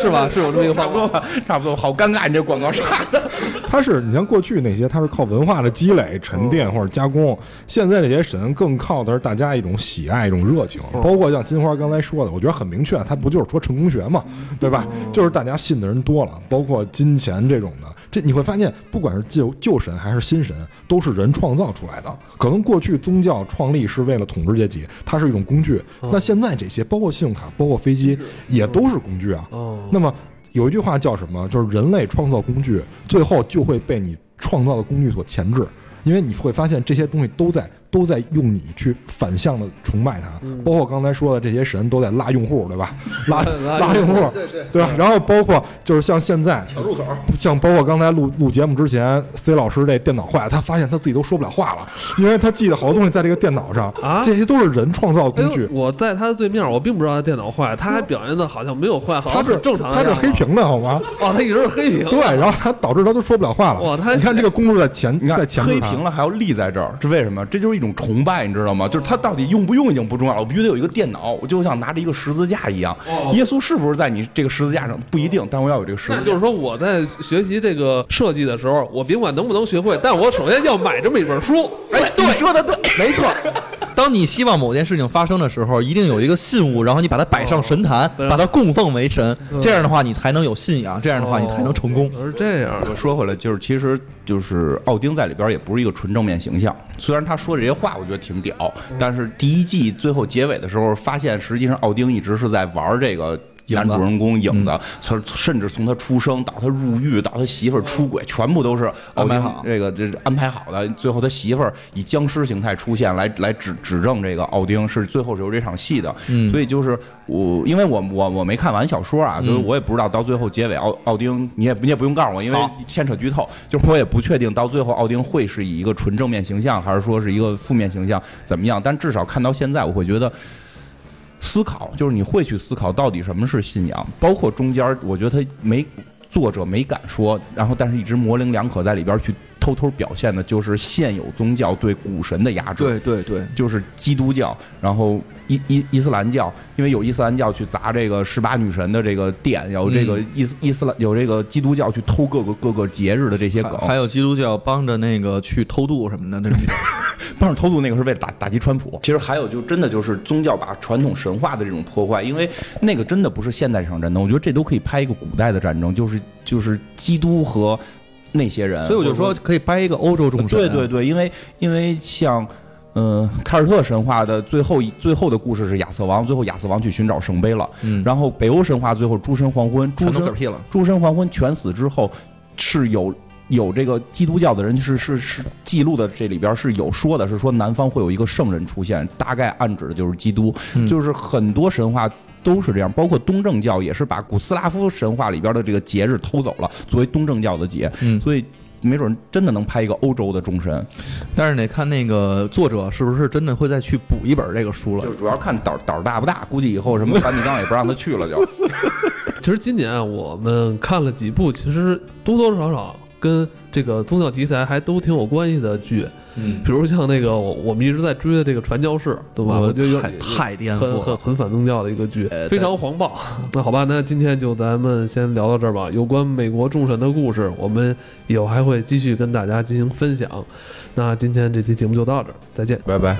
是吧？是有这么一个方法，差不多。好尴尬，你这广告啥的。它是你像过去那些，它是靠文化的积累、沉淀或者加工。现在这些神更靠的是大家一种喜爱、一种热情。包括像金花刚才说的，我觉得很明确，它不就是说成功学嘛，对吧？就是大家信的人多了，包括金钱这种的。这你会发现，不管是旧神还是新神，都是人创造出来的。可能过去宗教创立是为了统治阶级，它是一种工具。那现在这些，包括信用卡，包括飞机，也都是工具啊。那么有一句话叫什么？就是人类创造工具，最后就会被你创造的工具所钳制，因为你会发现这些东西都在用你去反向的崇拜它，包括刚才说的这些神都在拉用户，对吧？拉用户，对吧？然后包括就是像现在抢入手，像包括刚才录节目之前 ，C 老师这电脑坏了，他发现他自己都说不了话了，因为他记得好多东西在这个电脑上，这些都是人创造的工具。我在他的对面，我并不知道他电脑坏，他还表现的好像没有坏，好像正常。他是黑屏的好吗？哦，他一直是黑屏。对，然后他导致他都说不了话了。哇，他你看这个工作在前黑屏了还要立在这儿，这为什么？这就是一种崇拜，你知道吗？就是他到底用不用已经不重要了，我必须得有一个电脑，我就像拿着一个十字架一样。耶稣是不是在你这个十字架上不一定，但我要有这个十字架。就是说我在学习这个设计的时候，我别管能不能学会，但我首先要买这么一本书。哎，对，你说的对，没错。当你希望某件事情发生的时候，一定有一个信物，然后你把它摆上神坛，把它供奉为神，这样的话你才能有信仰，这样的话你才能成功。是这样。我说回来，就是其实就是奥丁在里边也不是一个纯正面形象，虽然他说这些话我觉得挺屌，但是第一季最后结尾的时候发现，实际上奥丁一直是在玩这个男主人公影子，甚至从他出生到他入狱，到他媳妇儿出轨，全部都是奥丁这安排好的。最后他媳妇儿以僵尸形态出现来指证这个奥丁，是最后是有这场戏的。所以就是因为我没看完小说啊，所以我也不知道到最后结尾奥丁，你也不用告诉我，因为牵扯剧透，就是我也不确定到最后奥丁会是以一个纯正面形象，还是说是一个负面形象怎么样。但至少看到现在，我会觉得。思考，就是你会去思考到底什么是信仰，包括中间我觉得他没作者没敢说，然后但是一直模棱两可在里边去偷偷表现的就是现有宗教对古神的压制，对对对，就是基督教，然后伊斯兰教，因为有伊斯兰教去砸这个18女神的这个殿，有这个伊斯兰有这个基督教去偷各个节日的这些梗，还有基督教帮着那个去偷渡什么的那种。帮着偷渡那个是为了打击川普。其实还有就真的就是宗教把传统神话的这种破坏，因为那个真的不是现代这场战争，我觉得这都可以拍一个古代的战争，就是基督和那些人，所以我就说可以掰一个欧洲众神、啊。对对对，因为像，凯尔特神话的最后的故事是亚瑟王，最后亚瑟王去寻找圣杯了。嗯、然后北欧神话最后诸神黄昏，诸神黄昏全死之后是有这个基督教的人是记录的，这里边是有说的，是说南方会有一个圣人出现，大概暗指的就是基督。嗯、就是很多神话都是这样，包括东正教也是把古斯拉夫神话里边的这个节日偷走了，作为东正教的节。嗯、所以没准真的能拍一个欧洲的众神，但是得看那个作者是不是真的会再去补一本这个书了。就主要看胆儿大不大，估计以后什么梵蒂冈也不让他去了就。其实今年我们看了几部，其实多少少跟这个宗教题材还都挺有关系的剧，嗯，比如像那个我们一直在追的这个《传教士》，对吧？我觉得太颠覆了，很反宗教的一个剧，非常黄暴。那好吧，那今天就咱们先聊到这儿吧。有关美国众神的故事，我们以后还会继续跟大家进行分享。那今天这期节目就到这儿，再见，拜拜。